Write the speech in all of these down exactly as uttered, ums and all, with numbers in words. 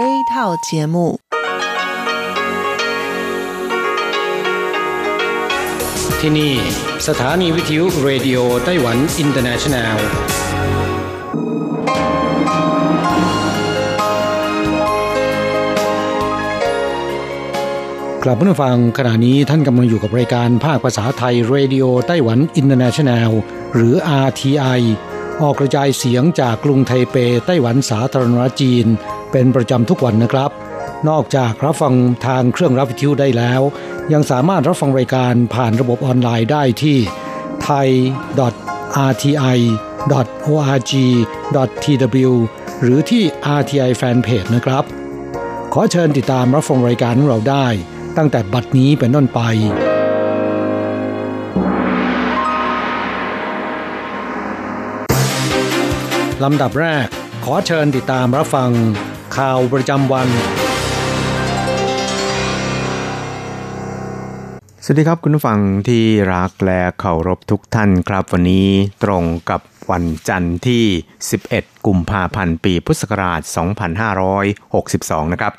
A 套节目ที่นี่สถานีวิทยุเรดิโอไต้หวันอินเตอร์เนชั่นแนลกลับมาฟังขณะนี้ท่านกำลังอยู่กับรายการภาคภาษาไทยเรดิโอไต้หวันอินเตอร์เนชั่นแนลหรือ อาร์ ที ไอ ออกกระจายเสียงจากกรุงไทเปไต้หวันสาธารณรัฐจีนเป็นประจำทุกวันนะครับนอกจากรับฟังทางเครื่องรับวิทยุได้แล้วยังสามารถรับฟังรายการผ่านระบบออนไลน์ได้ที่ ไทย ดอท อาร์ ที ไอ ดอท โอ อาร์ จี ดอท ที ดับเบิลยู หรือที่ อาร์ ที ไอ Fanpage นะครับขอเชิญติดตามรับฟังรายการของเราได้ตั้งแต่บัดนี้เป็นต้นไปลำดับแรกขอเชิญติดตามรับฟังข่าวประจำวันสวัสดีครับคุณผู้ฟังที่รักและเคารพทุกท่านครับวันนี้ตรงกับวันจันทร์ที่สิบเอ็ดกุมภาพันธ์ปีพุทธศักราชสองพันห้าร้อยหกสิบสองนะครับ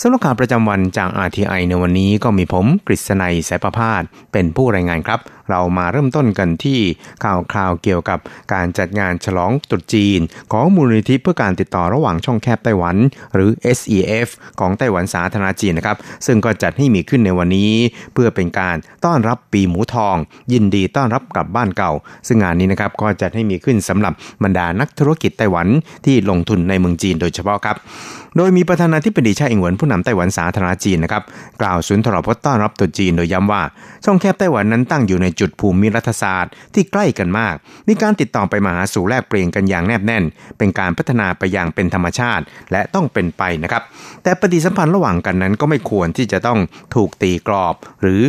สำหรับข่าวประจำวันจาก อาร์ ที ไอ ในวันนี้ก็มีผมกฤษณัยสายประภาสเป็นผู้รายงานครับเรามาเริ่มต้นกันที่ข่าวคราวเกี่ยวกับการจัดงานฉลองตรุษจีนของมูลนิธิเพื่อการติดต่อระหว่างช่องแคบไต้หวันหรือ เอส อี เอฟ ของไต้หวันสาธารณจีนนะครับซึ่งก็จัดให้มีขึ้นในวันนี้เพื่อเป็นการต้อนรับปีหมูทองยินดีต้อนรับกลับบ้านเก่าซึ่งงานนี้นะครับก็จัดให้มีขึ้นสำหรับบรรดานักธุรกิจไต้หวันที่ลงทุนในเมืองจีนโดยเฉพาะครับโดยมีประธานาธิบดีไช่อิงเหวินผู้นำไต้หวันสาธารณจีนนะครับกล่าวสุนทรพจน์ต้อนรับตรุษจีนโดยย้ำว่าช่องแคบไต้หวันนั้นตั้งอยู่ในจุดภูมิรัฐศาสตร์ที่ใกล้กันมากมีการติดต่อไปมาหาสู่แลกเปลี่ยนกันอย่างแนบแน่นเป็นการพัฒนาไปอย่างเป็นธรรมชาติและต้องเป็นไปนะครับแต่ปฏิสัมพันธ์ระหว่างกันนั้นก็ไม่ควรที่จะต้องถูกตีกรอบหรือ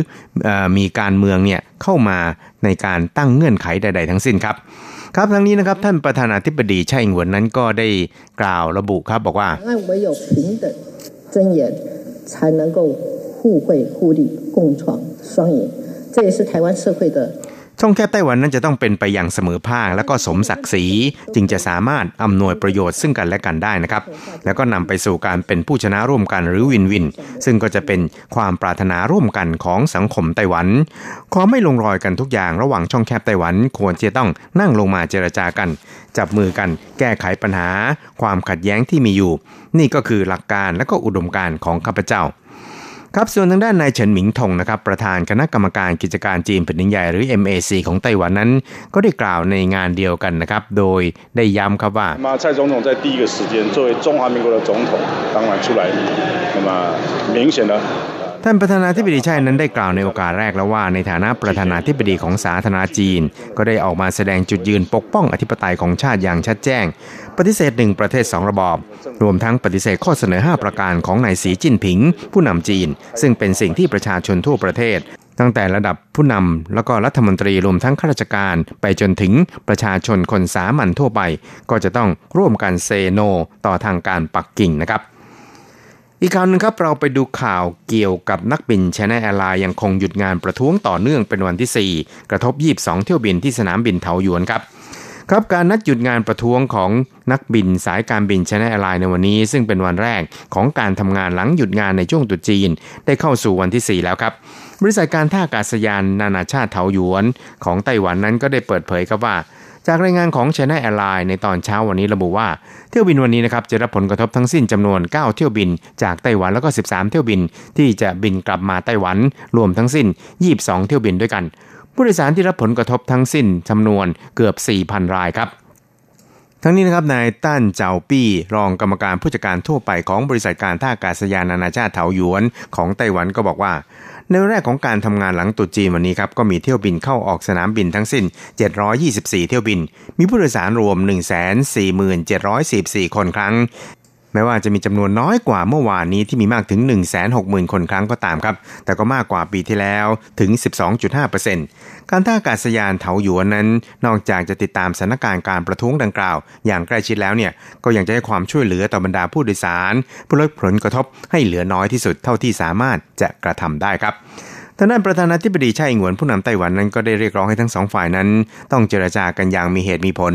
มีการเมืองเนี่ยเข้ามาในการตั้งเงื่อนไขใดๆทั้งสิ้นครับครับทั้งนี้นะครับท่านประธานาธิบดีไช่อิงเหวินนั้นก็ได้กล่าวระบุครับบอกว่าช่องแคบไต้หวันนั้นจะต้องเป็นไปอย่างเสมอภาคและก็สมศักดิ์ศรีจึงจะสามารถอำนวยประโยชน์ซึ่งกันและกันได้นะครับแล้วก็นำไปสู่การเป็นผู้ชนะร่วมกันหรือวินวินซึ่งก็จะเป็นความปรารถนาร่วมกันของสังคมไต้หวันขอไม่ลงรอยกันทุกอย่างระหว่างช่องแคบไต้หวันควรจะต้องนั่งลงมาเจรจากันจับมือกันแก้ไขปัญหาความขัดแย้งที่มีอยู่นี่ก็คือหลักการและก็อุดมการณ์ของข้าพเจ้าครับส่วนทางด้านนายเฉินหมิงทงนะครับประธานคณะกรรมการกิจการจีนแผ่นดินใหญ่หรือ เอ็ม เอ ซี ของไต้หวันนั้นก็ได้กล่าวในงานเดียวกันนะครับโดยได้ย้ำครับว่า蔡總統在第一個時間作為中華民國的總統當然出來那麼明顯的ท่านประธานาธิบดีไช่นั้นได้กล่าวในโอกาสแรกแล้วว่าในฐานะประธานาธิบดีของสาธารณจีนก็ได้ออกมาแสดงจุดยืนปกป้องอธิปไตยของชาติอย่างชัดแจ้งปฏิเสธหนึ่งประเทศสองระบอบรวมทั้งปฏิเสธข้อเสนอห้าประการของนายสีจิ้นผิงผู้นำจีนซึ่งเป็นสิ่งที่ประชาชนทั่วประเทศตั้งแต่ระดับผู้นำแล้วก็รัฐมนตรีรวมทั้งข้าราชการไปจนถึงประชาชนคนสามัญทั่วไปก็จะต้องร่วมกันเซโนต่อทางการปักกิ่งนะครับอีกข่าวนึงครับเราไปดูข่าวเกี่ยวกับนักบิน China Airlines ยังคงหยุดงานประท้วงต่อเนื่องเป็นวันที่สี่กระทบยี่สิบสองเที่ยวบินที่สนามบินเถาหยวนครับครับการนัดหยุดงานประท้วงของนักบินสายการบิน China Airlines ในวันนี้ซึ่งเป็นวันแรกของการทำงานหลังหยุดงานในช่วงตรุษจีนได้เข้าสู่วันที่สี่แล้วครับบริษัทการท่าอากาศยานนานาชาติเถาหยวนของไต้หวันนั้นก็ได้เปิดเผยครับว่าจากรายงานของ China Airlines ในตอนเช้าวันนี้ระบุว่าเที่ยวบินวันนี้นะครับจะรับผลกระทบทั้งสิ้นจำนวนเก้าเที่ยวบินจากไต้หวันแล้วก็สิบสามเที่ยวบินที่จะบินกลับมาไต้หวันรวมทั้งสิ้นยี่สิบสองเที่ยวบินด้วยกันผู้โดยสารที่รับผลกระทบทั้งสิ้นจำนวนเกือบ สี่พัน รายครับทั้งนี้นะครับนายต้านเจาปี้รองกรรมการผู้จัดการทั่วไปของบริษัทการท่าอากาศยานนานาชาติเถาหยวนของไต้หวันก็บอกว่าในแรกของการทำงานหลังตรุษจีนวันนี้ครับก็มีเที่ยวบินเข้าออกสนามบินทั้งสิ้นเจ็ดร้อยยี่สิบสี่เที่ยวบินมีผู้โดยสารรวม หนึ่งแสนสี่หมื่นเจ็ดร้อยสี่สิบสี่ คนครั้งแม้ว่าจะมีจำนวนน้อยกว่าเมื่อวานนี้ที่มีมากถึง หนึ่งแสนหกหมื่น คนครั้งก็ตามครับแต่ก็มากกว่าปีที่แล้วถึง สิบสองจุดห้าเปอร์เซ็นต์ การท่าอากาศยานเถาหยวนนั้นนอกจากจะติดตามสถานการณ์การประท้วงดังกล่าวอย่างใกล้ชิดแล้วเนี่ยก็ยังจะให้ความช่วยเหลือต่อบรรดาผู้โดยสารผู้รับผลกระทบให้เหลือน้อยที่สุดเท่าที่สามารถจะกระทำได้ครับท ทางด้านประธานาธิบดีไช่อิงหวนผู้นำไต้หวันนั้นก็ได้เรียกร้องให้ทั้งสองฝ่ายนั้นต้องเจรจากันอย่างมีเหตุมีผล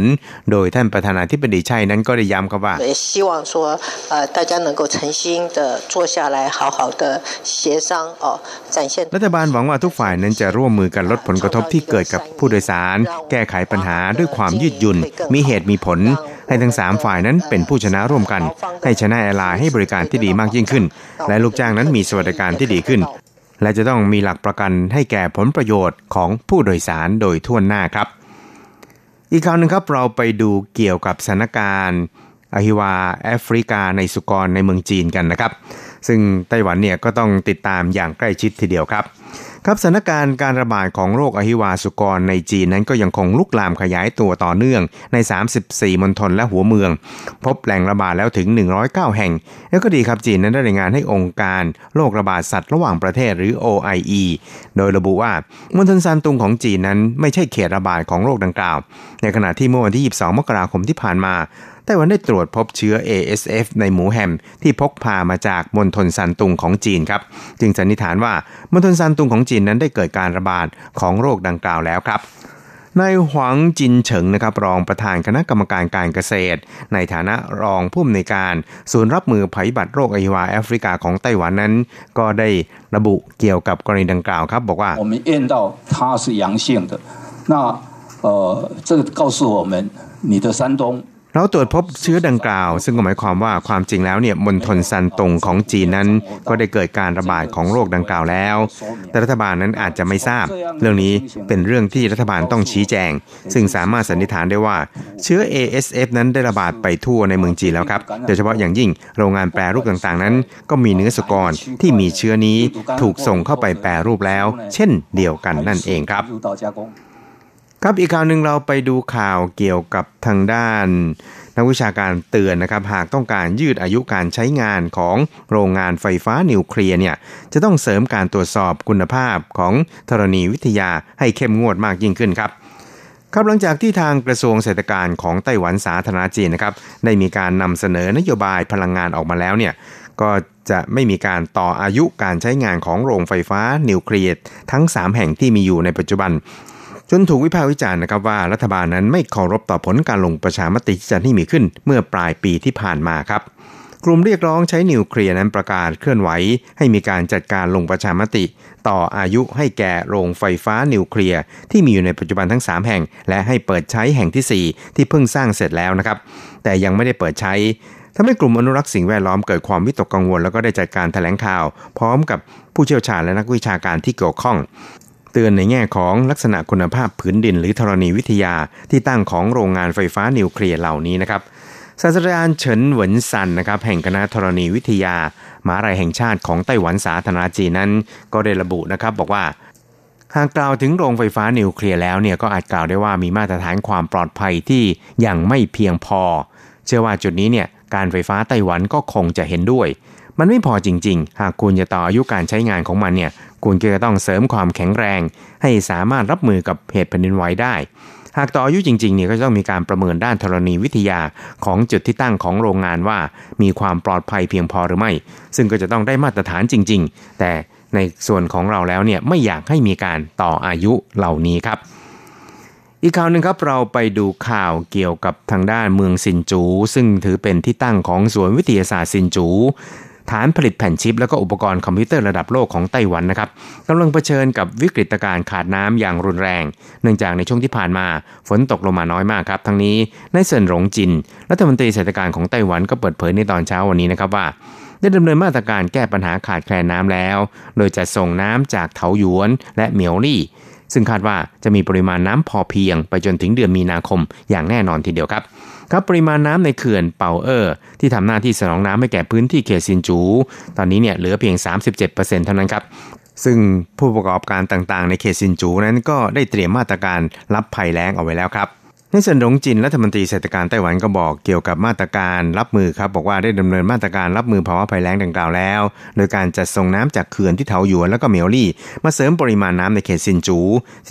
โดยท่านประธานาธิบดีไช่นั้นก็ได้ย้ำครับว่ารัฐบาลหวังว่าทุกฝ่ายนั้นจะร่วมมือกันลดผลกระทบที่เกิดกับผู้โดยสารแก้ไขปัญหาด้วยความยืดหยุ่นมีเหตุมีผลให้ทั้งสามฝ่ายนั้นเป็นผู้ชนะร่วมกันให้ China Airlines ให้บริการที่ดีมากยิ่งขึ้นและลูกจ้างนั้นมีสวัสดิการที่ดีขึ้นและจะต้องมีหลักประกันให้แก่ผลประโยชน์ของผู้โดยสารโดยทั่วหน้าครับอีกคราวนึงครับเราไปดูเกี่ยวกับสถานการณ์อหิวาแอฟริกาในสุกรในเมืองจีนกันนะครับซึ่งไต้หวันเนี่ยก็ต้องติดตามอย่างใกล้ชิดทีเดียวครับครับสถานการณ์การระบาดของโรคอหิวาสุกรในจีนนั้นก็ยังคงลุกลามขยายตัวต่อเนื่องในสามสิบสี่มณฑลและหัวเมืองพบแหล่งระบาดแล้วถึงหนึ่งร้อยเก้าแห่งแล้วก็ดีครับจีนนั้นได้รายงานให้องค์การโรคระบาดสัตว์ระหว่างประเทศหรือ โอ ไอ อี โดยระบุว่ามณฑลซานตุงของจีนนั้นไม่ใช่เขตระบาดของโรคดังกล่าวในขณะที่เมื่อวันที่ยี่สิบสองมกราคมที่ผ่านมาไต้หวันได้ตรวจพบเชื้อ เอ เอส เอฟ ในหมูแฮมที่พกพามาจากมณฑลซานตุงของจีนครับจึงสันนิษฐานว่ามณฑลซานตุงของจีนนั้นได้เกิดการระบาดของโรคดังกล่าวแล้วครับนายหวังจินเฉิงนะครับรองประธานคณะกรรมการการเกษตรในฐานะรองผู้อำนวยการศูนย์รับมือภัยพิบัติโรคอหิวาแอฟริกาของไต้หวันนั้นก็ได้ระบุเกี่ยวกับกรณีดังกล่าวครับบอกว่าผมเห็นว่าเขาเป็น阳性的那呃这个告诉我们你的山东เราตรวจพบเชื้อดังกล่าวซึ่งหมายความว่าความจริงแล้วเนี่ยมณฑลซันตงของจีนนั้นก็ได้เกิดการระบาดของโรคดังกล่าวแล้วแต่รัฐบาลนั้นอาจจะไม่ทราบเรื่องนี้เป็นเรื่องที่รัฐบาลต้องชี้แจงซึ่งสามารถสันนิษฐานได้ว่าเชื้อ เอ เอส เอฟ นั้นได้ระบาดไปทั่วในเมืองจีนแล้วครับโดยเฉพาะอย่างยิ่งโรงงานแปรรูปต่างๆนั้นก็มีเนื้อสุกรที่มีเชื้อนี้ถูกส่งเข้าไปแปรรูปแล้วเช่นเดียวกันนั่นเองครับครับอีกข่าวหนึ่งเราไปดูข่าวเกี่ยวกับทางด้านนักวิชาการเตือนนะครับหากต้องการยืดอายุการใช้งานของโรงงานไฟฟ้านิวเคลียร์เนี่ยจะต้องเสริมการตรวจสอบคุณภาพของธรณีวิทยาให้เข้มงวดมากยิ่งขึ้นครับครับหลังจากที่ทางกระทรวงเศรษฐกิจของไต้หวันสาธารณจีนนะครับได้มีการนำเสนอนโยบายพลังงานออกมาแล้วเนี่ยก็จะไม่มีการต่ออายุการใช้งานของโรงไฟฟ้านิวเคลียร์ทั้งสามแห่งที่มีอยู่ในปัจจุบันจนถูกวิพากษ์วิจารณ์นะครับว่ารัฐบาลนั้นไม่เคารพต่อผลการลงประชามติที่จะให้มีขึ้นเมื่อปลายปีที่ผ่านมาครับกลุ่มเรียกร้องใช้นิวเคลียร์นั้นประกาศเคลื่อนไหวให้มีการจัดการลงประชามติต่ออายุให้แก่โรงไฟฟ้านิวเคลียร์ที่มีอยู่ในปัจจุบันทั้งสามแห่งและให้เปิดใช้แห่งที่สี่ที่เพิ่งสร้างเสร็จแล้วนะครับแต่ยังไม่ได้เปิดใช้ทำให้กลุ่มอนุรักษ์สิ่งแวดล้อมเกิดความวิตกกังวลแล้วก็ได้จัดการแถลงข่าวพร้อมกับผู้เชี่ยวชาญและนักวิชาการที่เกี่ยวข้องเตือนในแง่ของลักษณะคุณภาพพื้นดินหรือธรณีวิทยาที่ตั้งของโรงงานไฟฟ้านิวเคลียร์เหล่านี้นะครับศาสตราจารย์เฉินเหวินซันนะครับแห่งคณะธรณีวิทยามหาวิทยาลัยแห่งชาติของไต้หวันสาธารณจีนนั้นก็ได้ระบุนะครับบอกว่าหากกล่าวถึงโรงไฟฟ้านิวเคลียร์แล้วเนี่ยก็อาจกล่าวได้ว่ามีมาตรฐานความปลอดภัยที่ยังไม่เพียงพอเชื่อว่าจุดนี้เนี่ยการไฟฟ้าไต้หวันก็คงจะเห็นด้วยมันไม่พอจริงๆหากคุณจะต่ออายุการใช้งานของมันเนี่ยคุณก็จะต้องเสริมความแข็งแรงให้สามารถรับมือกับเหตุแผ่นดินไหวได้หากต่ออายุจริงๆเนี่ยก็จะต้องมีการประเมินด้านธรณีวิทยาของจุดที่ตั้งของโรงงานว่ามีความปลอดภัยเพียงพอหรือไม่ซึ่งก็จะต้องได้มาตรฐานจริงๆแต่ในส่วนของเราแล้วเนี่ยไม่อยากให้มีการต่ออายุเหล่านี้ครับอีกข่าวหนึ่งครับเราไปดูข่าวเกี่ยวกับทางด้านเมืองซินจูซึ่งถือเป็นที่ตั้งของสวนวิทยาศาสตร์ซินจูฐานผลิตแผ่นชิปและก็อุปกรณ์คอมพิวเตอร์ระดับโลกของไต้หวันนะครับกำลังเผชิญกับวิกฤตการณ์ขาดน้ำอย่างรุนแรงเนื่องจากในช่วงที่ผ่านมาฝนตกลงมาน้อยมากครับทั้งนี้นายเซินหลงจินรัฐมนตรีเศรษฐกิจของไต้หวันก็เปิดเผยในตอนเช้าวันนี้นะครับว่าได้ดำเนินมาตรการแก้ปัญหาขาดแคลนน้ำแล้วโดยจะส่งน้ำจากเถาหยวนและเหมียวลี่ซึ่งคาดว่าจะมีปริมาณน้ำพอเพียงไปจนถึงเดือนมีนาคมอย่างแน่นอนทีเดียวครับครับปริมาณน้ำในเขื่อนเป่าเอ่อที่ทำหน้าที่สนองน้ำให้แก่พื้นที่เขตซินจูตอนนี้เนี่ยเหลือเพียง สามสิบเจ็ดเปอร์เซ็นต์ เท่านั้นครับซึ่งผู้ประกอบการต่างๆในเขตซินจูนั้นก็ได้เตรียมมาตรการรับภัยแล้งเอาไว้แล้วครับในส่วนหลงจินรัฐมนตรีเศรษฐกิจไต้หวันก็บอกเกี่ยวกับมาตรการรับมือครับบอกว่าได้ดำเนินมาตรการรับมือภาวะภัยแล้งดังกล่าวแล้วโดยการจัดส่งน้ำจากเขื่อนที่เถาหยวนและก็เหมียวลี่มาเสริมปริมาณน้ำในเขตซินจู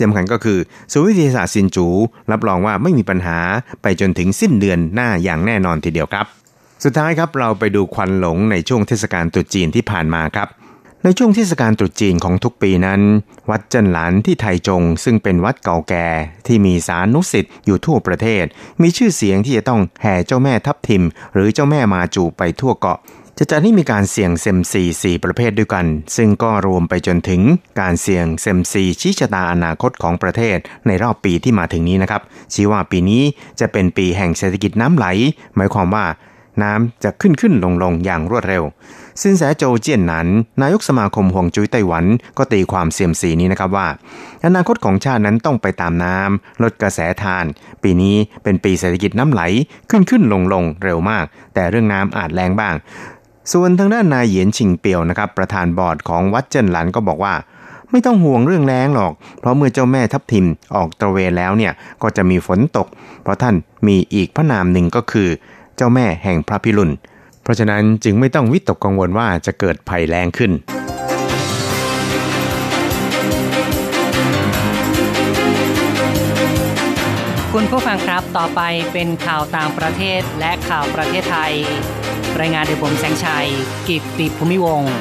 สำคัญก็คือศูนย์วิทยาศาสตร์ซินจูรับรองว่าไม่มีปัญหาไปจนถึงสิ้นเดือนหน้าอย่างแน่นอนทีเดียวครับสุดท้ายครับเราไปดูควันหลงในช่วงเทศกาลตรุษจีนที่ผ่านมาครับใน ในช่วงเทศกาลตรุษจีนของทุกปีนั้นวัดเจิ้นหลานที่ไทจงซึ่งเป็นวัดเก่าแก่ที่มีศานุศิษย์อยู่ทั่วประเทศมีชื่อเสียงที่จะต้องแห่เจ้าแม่ทับทิมหรือเจ้าแม่มาจูไปทั่วเกาะจะจัดให้มีการเสี่ยงเซมซีสี่ประเภทด้วยกันซึ่งก็รวมไปจนถึงการเสี่ยงเซมซีชี้ชะตาอนาคตของประเทศในรอบปีที่มาถึงนี้นะครับชี้ว่าปีนี้จะเป็นปีแห่งเศรษฐกิจน้ำไหลหมายความว่าน้ำจะขึ้นขึ้นลงลงอย่างรวดเร็วสินแสโจเจี้ยนหนานนายกสมาคมห่วงจุ้ยไต้หวันก็ตีความเสี่ยมสีนี้นะครับว่าอนาคตของชาตินั้นต้องไปตามน้ำลดกระแสทานปีนี้เป็นปีเศรษฐกิจน้ำไหลขึ้นขึ้นลงลงเร็วมากแต่เรื่องน้ำอาจแรงบ้างส่วนทางด้านนายเหยียนชิงเปียวนะครับประธานบอร์ดของวัดเจิ้นหลันก็บอกว่าไม่ต้องห่วงเรื่องแล้งหรอกเพราะเมื่อเจ้าแม่ทับทิมออกตระเวนแล้วเนี่ยก็จะมีฝนตกเพราะท่านมีอีกพระนามหนึ่งก็คือเจ้าแม่แห่งพระพิรุณเพราะฉะนั้นจึงไม่ต้องวิตกกังวลว่าจะเกิดภัยแล้งขึ้นคุณผู้ฟังครับต่อไปเป็นข่าวต่างประเทศและข่าวประเทศไทยรายงานโดยผมแสงชัยกิตติภูมิวงศ์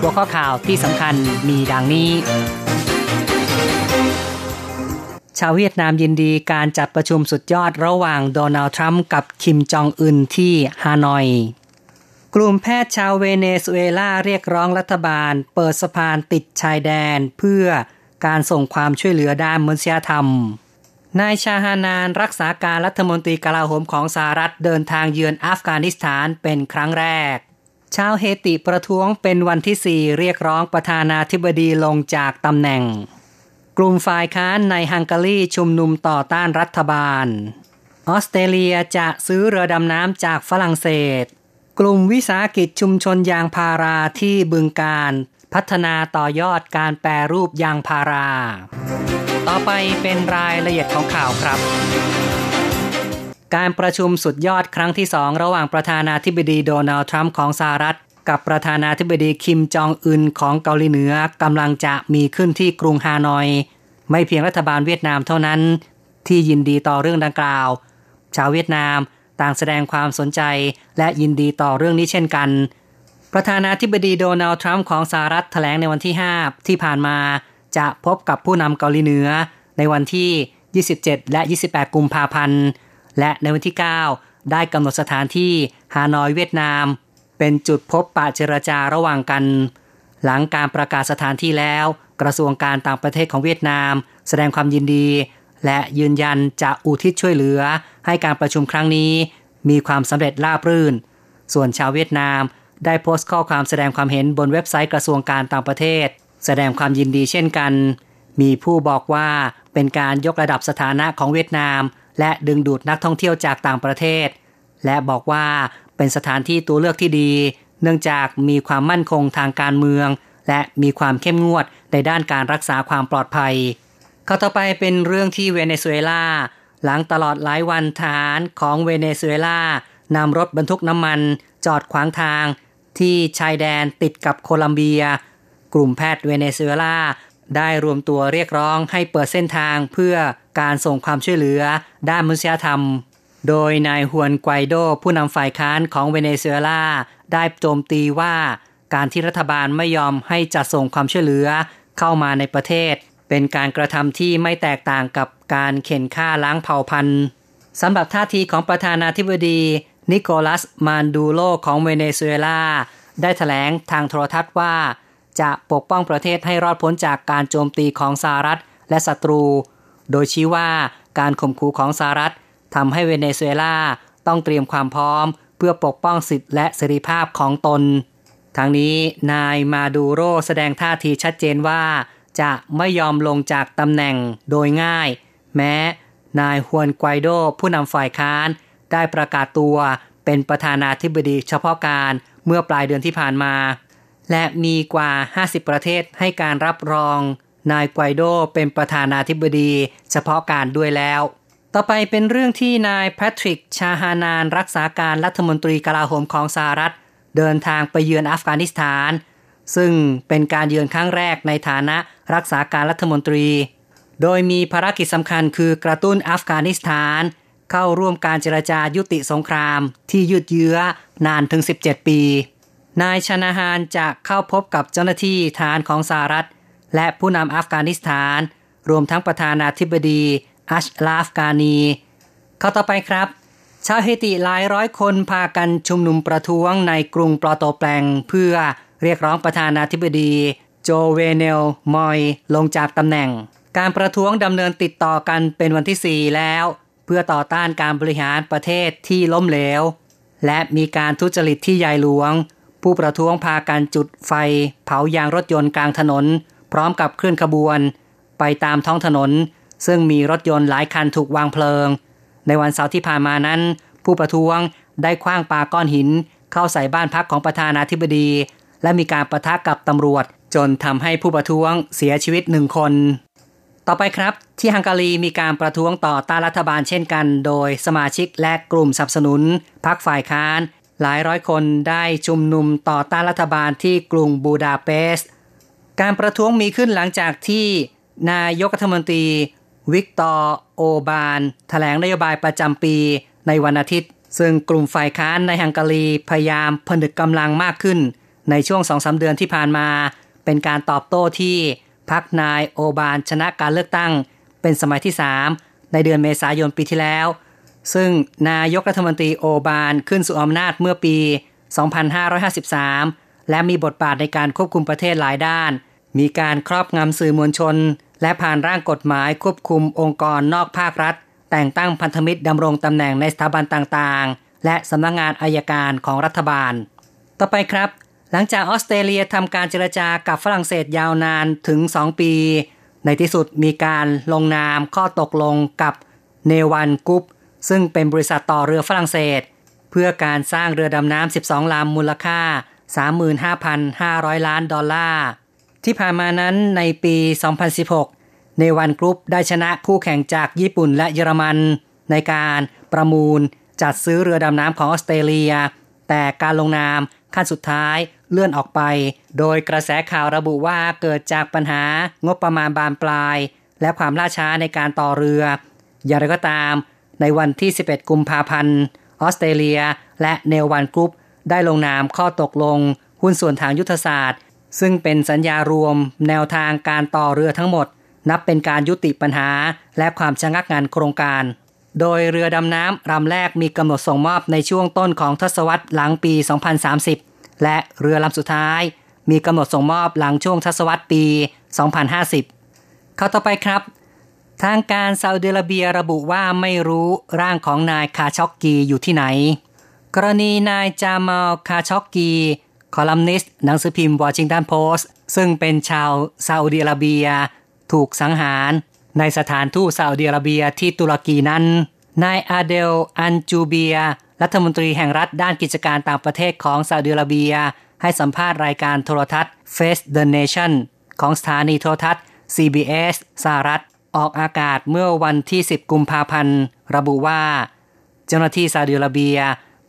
หัวข้อข่าวที่สำคัญมีดังนี้ชาวเวียดนามยินดีการจัดประชุมสุดยอดระหว่างโดนัลด์ทรัมป์กับคิมจองอึนที่ฮานอยกลุ่มแพทย์ชาวเวเนซุเอลาเรียกร้องรัฐบาลเปิดสะพานติดชายแดนเพื่อการส่งความช่วยเหลือด้านมนุษยธรรมนายชาฮานานรักษาการรัฐมนตรีกลาโหมของสหรัฐเดินทางเยือนอัฟกานิสถานเป็นครั้งแรกชาวเฮติประท้วงเป็นวันที่สี่เรียกร้องประธานาธิบดีลงจากตำแหน่งกลุ่มฝ่ายค้านในฮังการีชุมนุมต่อต้านรัฐบาลออสเตรเลียจะซื้อเรือดำน้ำจากฝรั่งเศสกลุ่มวิสาหกิจชุมชนยางพาราที่บึงกาฬพัฒนาต่อยอดการแปรรูปยางพาราต่อไปเป็นรายละเอียดของข่าวครับการประชุมสุดยอดครั้งที่สองระหว่างประธานาธิบดีโดนัลด์ทรัมป์ของสหรัฐกับประธานาธิบดีคิมจองอึนของเกาหลีเหนือกำลังจะมีขึ้นที่กรุงฮานอยไม่เพียงรัฐบาลเวียดนามเท่านั้นที่ยินดีต่อเรื่องดังกล่าวชาวเวียดนามต่างแสดงความสนใจและยินดีต่อเรื่องนี้เช่นกันประธานาธิบดีโดนัลด์ทรัมป์ของสหรัฐแถลงในวันที่ห้าที่ผ่านมาจะพบกับผู้นำเกาหลีเหนือในวันที่ยี่สิบเจ็ดและยี่สิบแปดกุมภาพันธ์และในวันที่เก้าได้กำหนดสถานที่ฮานอยเวียดนามเป็นจุดพบปะเจรจาระหว่างกันหลังการประกาศสถานที่แล้วกระทรวงการต่างประเทศของเวียดนามแสดงความยินดีและยืนยันจะอุทิศช่วยเหลือให้การประชุมครั้งนี้มีความสำเร็จราบรื่นส่วนชาวเวียดนามได้โพสต์ข้อความแสดงความเห็นบนเว็บไซต์กระทรวงการต่างประเทศแสดงความยินดีเช่นกันมีผู้บอกว่าเป็นการยกระดับสถานะของเวียดนามและดึงดูดนักท่องเที่ยวจากต่างประเทศและบอกว่าเป็นสถานที่ตัวเลือกที่ดีเนื่องจากมีความมั่นคงทางการเมืองและมีความเข้มงวดในด้านการรักษาความปลอดภัยข้อต่อไปเป็นเรื่องที่เวเนซุเอลาหลังตลอดหลายวันทหารของเวเนซุเอลานำรถบรรทุกน้ำมันจอดขวางทางที่ชายแดนติดกับโคลัมเบียกลุ่มแพทย์เวเนซุเอลาได้รวมตัวเรียกร้องให้เปิดเส้นทางเพื่อการส่งความช่วยเหลือด้านมนุษยธรรมโดยนายฮวนไกวโดผู้นำฝ่ายค้านของเวเนซุเอลาได้โจมตีว่าการที่รัฐบาลไม่ยอมให้จัดส่งความช่วยเหลือเข้ามาในประเทศเป็นการกระทำที่ไม่แตกต่างกับการเข็นฆ่าล้างเผ่าพันธุ์สำหรับท่าทีของประธานาธิบดีนิโคลัสมานดูโลของเวเนซุเอลาได้แถลงทางโทรทัศน์ว่าจะปกป้องประเทศให้รอดพ้นจากการโจมตีของสหรัฐและศัตรูโดยชี้ว่าการข่มขู่ของสหรัฐทำให้เวเนซุเอลาต้องเตรียมความพร้อมเพื่อปกป้องสิทธิและเสรีภาพของตนทางนี้นายมาดูโรแสดงท่าทีชัดเจนว่าจะไม่ยอมลงจากตำแหน่งโดยง่ายแม้นายฮวนไกวโดผู้นำฝ่ายค้านได้ประกาศตัวเป็นประธานาธิบดีเฉพาะการเมื่อปลายเดือนที่ผ่านมาและมีกว่าห้าสิบประเทศให้การรับรองนายไกวโดเป็นประธานาธิบดีเฉพาะการด้วยแล้วต่อไปเป็นเรื่องที่นายแพทริกชาฮานานรักษาการรัฐมนตรีกลาโหมของสหรัฐเดินทางไปเยือนอัฟกานิสถานซึ่งเป็นการเยือนครั้งแรกในฐานะรักษาการรัฐมนตรีโดยมีภารกิจสำคัญคือกระตุ้นอัฟกานิสถานเข้าร่วมการเจรจายุติสงครามที่ยืดเยื้อนานถึงสิบเจ็ดปี นายชนาฮานจะเข้าพบกับเจ้าหน้าที่ฐานของสหรัฐและผู้นำอัฟกานิสถานรวมทั้งประธานาธิบดีอัชราฟ กานีเข้าต่อไปครับชาวเฮติหลายร้อยคนพากันชุมนุมประท้วงในกรุงปลอโตแปลงเพื่อเรียกร้องประธานาธิบดีโจเวเนลมอยลงจากตำแหน่งการประท้วงดำเนินติดต่อกันเป็นวันที่สี่แล้วเพื่อต่อต้านการบริหารประเทศที่ล้มเหลวและมีการทุจริตที่ใหญ่หลวงผู้ประท้วงพากันจุดไฟเผายางรถยนต์กลางถนนพร้อมกับเคลื่อนขบวนไปตามท้องถนนซึ่งมีรถยนต์หลายคันถูกวางเพลิงในวันเสาร์ที่ผ่านมานั้นผู้ประท้วงได้ขว้างปาก้อนหินเข้าใส่บ้านพักของประธานาธิบดีและมีการปะทะกับตำรวจจนทำให้ผู้ประท้วงเสียชีวิตหนึ่งคนต่อไปครับที่ฮังการีมีการประท้วงต่อต้านรัฐบาลเช่นกันโดยสมาชิกและกลุ่มสนับสนุนพรรคฝ่ายค้านหลายร้อยคนได้ชุมนุมต่อต้านรัฐบาลที่กรุงบูดาเปสต์การประท้วงมีขึ้นหลังจากที่นายกรัฐมนตรีวิกตอร์โอบานแถลงนโยบายประจำปีในวันอาทิตย์ซึ่งกลุ่มฝ่ายค้านในฮังการีพยายามผนึกกำลังมากขึ้นในช่วง สองถึงสาม เดือนที่ผ่านมาเป็นการตอบโต้ที่พรรคนายโอบานชนะการเลือกตั้งเป็นสมัยที่สามในเดือนเมษายนปีที่แล้วซึ่งนายกรัฐมนตรีโอบานขึ้นสู่อำนาจเมื่อปีสองพันห้าร้อยห้าสิบสามและมีบทบาทในการควบคุมประเทศหลายด้านมีการครอบงำสื่อมวลชนและผ่านร่างกฎหมายควบคุมองค์กรนอกภาครัฐแต่งตั้งพันธมิตรดำรงตำแหน่งในสถาบันต่างๆและสำนักงานอัยการของรัฐบาลต่อไปครับหลังจากออสเตรเลียทำการเจรจากับฝรั่งเศสยาวนานถึงสองปีในที่สุดมีการลงนามข้อตกลงกับเนวันกรุ๊ปซึ่งเป็นบริษัทต่อเรือฝรั่งเศสเพื่อการสร้างเรือดำน้ำสิบสองลำมูลค่า สามหมื่นห้าพันห้าร้อย ล้านดอลลาร์ที่ผ่านมานั้นในปีสองพันสิบหกเนวันกรุ๊ปได้ชนะคู่แข่งจากญี่ปุ่นและเยอรมันในการประมูลจัดซื้อเรือดำน้ำของออสเตรเลียแต่การลงนามขั้นสุดท้ายเลื่อนออกไปโดยกระแสข่าวระบุว่าเกิดจากปัญหางบประมาณบานปลายและความล่าช้าในการต่อเรืออย่างไรก็ตามในวันที่สิบเอ็ดกุมภาพันธ์ออสเตรเลียและเนวันกรุ๊ปได้ลงนามข้อตกลงหุ้นส่วนทางยุทธศาสตร์ซึ่งเป็นสัญญารวมแนวทางการต่อเรือทั้งหมดนับเป็นการยุติปัญหาและความชะงักงานโครงการโดยเรือดำน้ำลำแรกมีกำหนดส่งมอบในช่วงต้นของทศวรรษหลังปีสองพันสามสิบและเรือลำสุดท้ายมีกำหนดส่งมอบหลังช่วงทศวรรษปีสองพันห้าสิบเข้าต่อไปครับทางการซาอุดิอาระเบียระบุว่าไม่รู้ร่างของนายคาช็อกกีอยู่ที่ไหนกรณีนายจามัลคาช็อกกีคอลัมนิสต์หนังสือพิมพ์วอชิงตันโพสต์ซึ่งเป็นชาวซาอุดิอาระเบียถูกสังหารในสถานทูตซาอุดิอาระเบียที่ตุรกีนั้นนายอาเดลอันจูเบียรัฐมนตรีแห่งรัฐด้านกิจการต่างประเทศของซาอุดิอาระเบียให้สัมภาษณ์รายการโทรทัศน์ Face the Nation ของสถานีโทรทัศน์ ซี บี เอส สหรัฐออกอากาศเมื่อวันที่สิบกุมภาพันธ์ระบุว่าเจ้าหน้าที่ซาอุดิอาระเบีย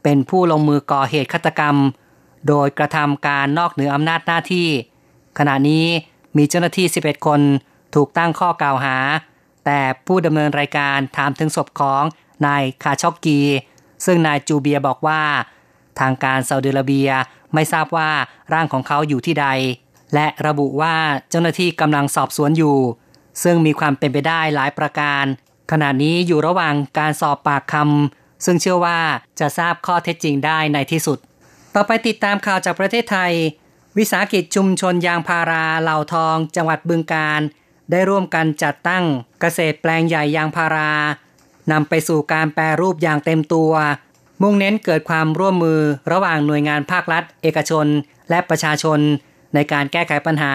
เป็นผู้ลงมือก่อเหตุฆาตกรรมโดยกระทำการนอกเหนืออำนาจหน้าที่ขณะนี้มีเจ้าหน้าที่สิบเอ็ดคนถูกตั้งข้อกล่าวหาแต่ผู้ดำเนินรายการถามถึงศพของนายคาช็อกกีซึ่งนายจูเบียบอกว่าทางการซาอุดิอาระเบียไม่ทราบว่าร่างของเขาอยู่ที่ใดและระบุว่าเจ้าหน้าที่กำลังสอบสวนอยู่ซึ่งมีความเป็นไปได้หลายประการขณะนี้อยู่ระหว่างการสอบปากคำซึ่งเชื่อว่าจะทราบข้อเท็จจริงได้ในที่สุดต่อไปติดตามข่าวจากประเทศไทยวิสาหกิจชุมชนยางพาราเหล่าทองจังหวัดบึงกาฬได้ร่วมกันจัดตั้งเกษตรแปลงใหญ่ยางพารานำไปสู่การแปรรูปอย่างเต็มตัวมุ่งเน้นเกิดความร่วมมือระหว่างหน่วยงานภาครัฐเอกชนและประชาชนในการแก้ไขปัญหา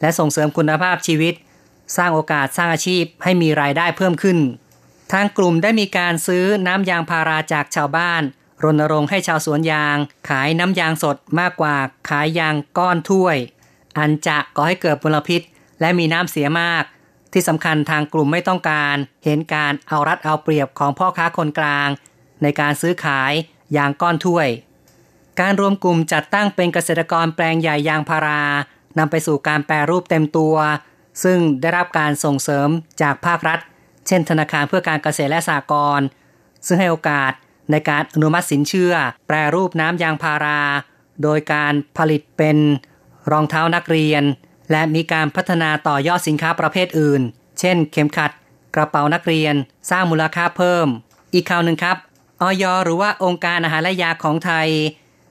และส่งเสริมคุณภาพชีวิตสร้างโอกาสสร้างอาชีพให้มีรายได้เพิ่มขึ้นทางกลุ่มได้มีการซื้อน้ำยางพาราจากชาวบ้านรณรงค์ให้ชาวสวนยางขายน้ำยางสดมากกว่าขายยางก้อนถ้วยอันจะก่อให้เกิดมลพิษและมีน้ำเสียมากที่สำคัญทางกลุ่มไม่ต้องการเห็นการเอารัดเอาเปรียบของพ่อค้าคนกลางในการซื้อขายยางก้อนถ้วยการรวมกลุ่มจัดตั้งเป็นเกษตรกรแปลงใหญ่ยางพารานำไปสู่การแปรรูปเต็มตัวซึ่งได้รับการส่งเสริมจากภาครัฐเช่นธนาคารเพื่อการเกษตรและสหกรณ์ซึ่งให้โอกาสในการอนุมัติสินเชื่อแปรรูปน้ำยางพารา โดยการผลิตเป็นรองเท้านักเรียนและมีการพัฒนาต่อยอดสินค้าประเภทอื่นเช่นเข็มขัดกระเป๋านักเรียนสร้างมูลค่าเพิ่มอีกข่าวหนึ่งครับอย.หรือว่าองค์การอาหารและยาของไทย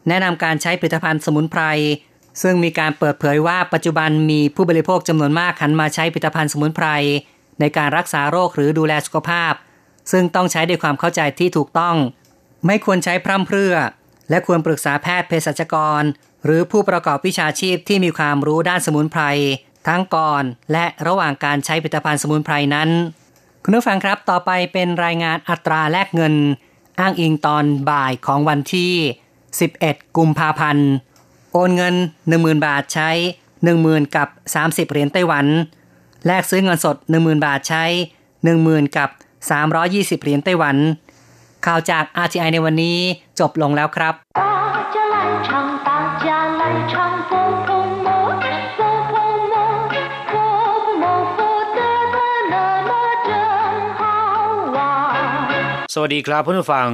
แนะนำการใช้ผลิตภัณฑ์สมุนไพรซึ่งมีการเปิดเผยว่าปัจจุบันมีผู้บริโภคจำนวนมากหันมาใช้ผลิตภัณฑ์สมุนไพรในการรักษาโรคหรือดูแลสุขภาพซึ่งต้องใช้ด้วยความเข้าใจที่ถูกต้องไม่ควรใช้พร่ำเพรื่อและควรปรึกษาแพทย์เภสัชกรหรือผู้ประกอบวิชาชีพที่มีความรู้ด้านสมุนไพรทั้งก่อนและระหว่างการใช้ผลิตภัณฑ์สมุนไพรนั้นคุณผู้ฟังครับต่อไปเป็นรายงานอัตราแลกเงินอ้างอิงตอนบ่ายของวันที่สิบเอ็ดกุมภาพันธ์โอนเงิน หนึ่งหมื่น บาทใช้ หนึ่งหมื่น กับ สามสิบ เหรียญไต้หวันแลกซื้อเงินสด หนึ่งหมื่น บาทใช้ หนึ่งหมื่น กับ สามร้อยยี่สิบ เหรียญไต้หวันข่าวจาก อาร์ ที ไอ ในวันนี้จบลงแล้วครับสวัสดีครับเพื่อนผู้ฟัง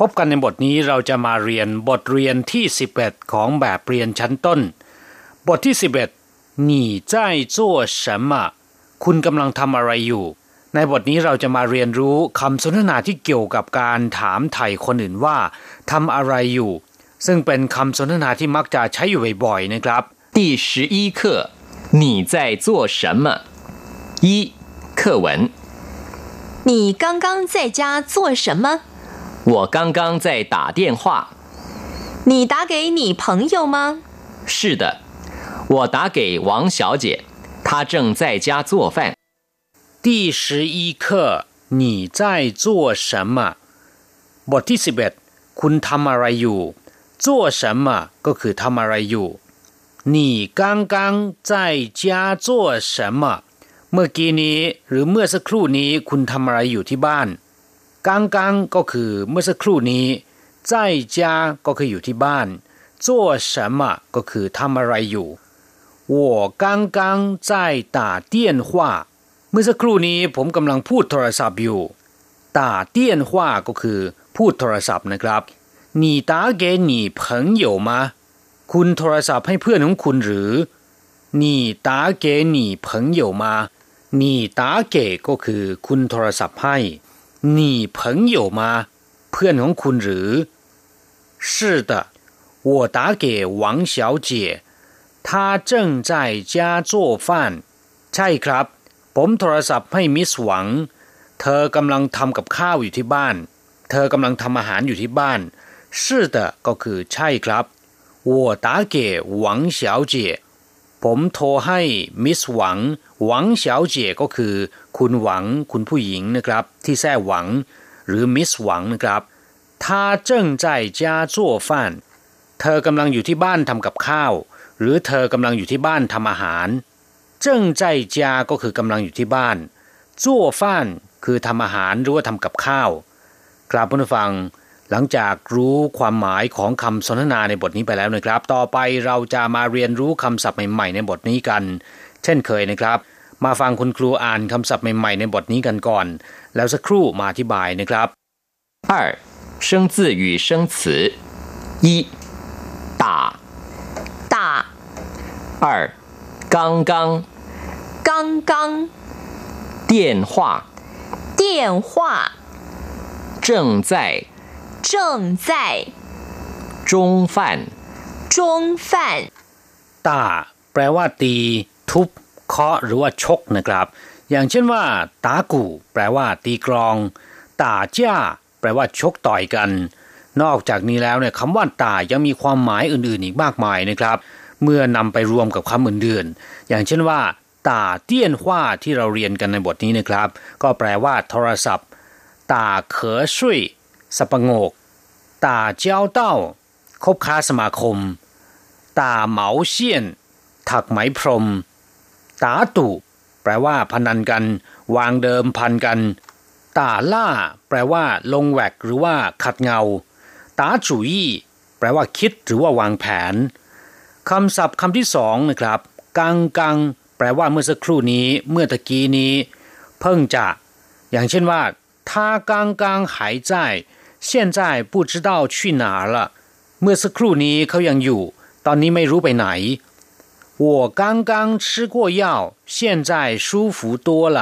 พบกันในบทนี้เราจะมาเรียนบทเรียนที่สิบเอ็ดของแบบเรียนชั้นต้นบทที่สิบเอ็ดหนี่ใจจั่วเฉิมะคุณกำลังทำอะไรอยู่ในบทนี้เราจะมาเรียนรู้คำสนทนาที่เกี่ยวกับการถามไถ่คนอื่นว่าทำอะไรอยู่ซึ่งเป็นคำสนทนาที่มักจะใช้อยู่บ่อยๆนะครับที่สิบเอ็ด课你在做什么一课文你刚刚在家做什么我刚刚在打电话。你打给你朋友吗？是的，我打给王小姐，她正在家做饭。第十一课，你在做什么？บทที่สิบเอ็ดคุณทำอะไรอยู่做什么ก็คือทำอะไรอยู่你刚刚在家做什么เมื่อกี้นี้หรือเมื่อสักครู่นี้คุณทำอะไรอยู่ที่บ้านกังกังก็คือเมื่อสักครู่นี้ใจจ้าก็คืออยู่ที่บ้านจั่วเฉิมะก็คือทำอะไรอยู่我刚刚在打电话เมื่อสักครู่นี้ผมกำลังพูดโทรศัพท์อยู่打电话ก็คือพูดโทรศัพท์นะครับ你打给你朋友吗คุณโทรศัพท์ให้เพื่อนของคุณหรือ你打给你朋友吗你打给ก็คือคุณโทรศัพท์ให้หนี่เพิ่งอยู่มาเพื่อนของคุณหรือ是的我打给王小姐她正在家做饭ใช่ครับผมโทรศัพท์ให้มิสหวังเธอกำลังทำกับข้าวอยู่ที่บ้านเธอกำลังทำอาหารอยู่ที่บ้าน是的ก็คือใช่ครับ我打给王小姐ผมโทรให้มิสหวังหวังเฉียวเจี๋ยก็คือคุณหวังคุณผู้หญิงนะครับที่แท้หวังหรือมิสหวังนะครับ她正在家做饭เธอกำลังอยู่ที่บ้านทำกับข้าวหรือเธอกำลังอยู่ที่บ้านทำอาหาร正在家ก็คือกำลังอยู่ที่บ้าน做饭คือทำอาหารหรือว่าทำกับข้าวครับผู้ฟังหลังจากรู้ความหมายของคำสนทนาในบทนี้ไปแล้วนะครับต่อไปเราจะมาเรียนรู้คำศัพท์ใหม่ๆในบทนี้กันเช่นเคยนะครับมาฟังคุณครูอ่านคำศัพท์ใหม่ๆในบทนี้กันก่อนแล้วสักครู่มาอธิบายนะครับสอง生字與生詞一打打二剛剛剛剛電話電話正在正在中飯中飯打แปลว่าตีทุบเคาะหรือว่าชกนะครับอย่างเช่นว่าตากู่แปลว่าตีกลองตาจ้าแปลว่าชกต่อยกันนอกจากนี้แล้วเนี่ยคำว่าตายังมีความหมายอื่นๆอีกมากมายนะครับเมื่อนำไปรวมกับคำอื่นๆอย่างเช่นว่าตาเตี้ยนฮวาที่เราเรียนกันในบทนี้นะครับก็แปลว่าโทรศัพท์ตาเขอซุยสปะโงกตาเจ้าเต้าคบค้าสมาคมตาเหมาเซียนถักไหมพรมตาตู่แปลว่าพนันกันวางเดิมพันกันตาล่าแปลว่าลงแหวกหรือว่าขัดเงาตาจุยแปลว่าคิดหรือว่าวางแผนคำศัพท์คำที่สองนะครับกังกังแปลว่าเมื่อสักครู่นี้เมื่อตะกี้นี้เพิ่งจะอย่างเช่นว่า他刚刚还在现在不知道去哪了เมื่อสักครู่นี้เขายังอยู่ตอนนี้ไม่รู้ไปไหน我刚刚吃过药现在舒服多了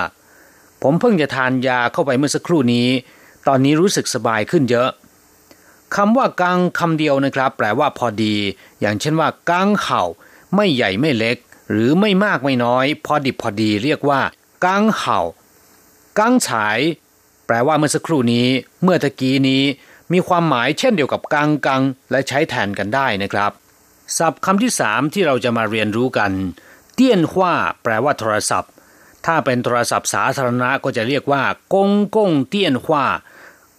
ผมเพิ่งจะทานยาเข้าไปเมื่อสักครู่นี้ตอนนี้รู้สึกสบายขึ้นเยอะคำว่ากังคำเดียวนะครับแปลว่าพอดีอย่างเช่นว่ากังเข่าไม่ใหญ่ไม่เล็กหรือไม่มากไม่น้อยพอดิบพอดีเรียกว่ากังเข่ากังฉายแปลว่าเมื่อสักครู่นี้เมื่อตะกี้นี้มีความหมายเช่นเดียวกับกังกังและใช้แทนกันได้นะครับศัพท์คำที่สามที่เราจะมาเรียนรู้กันเตี้ยนขว้าแปลว่าโทรศัพท์ถ้าเป็นโทรศัพท์สาธารณะก็จะเรียกว่ากงกงเตี้ยนขว้า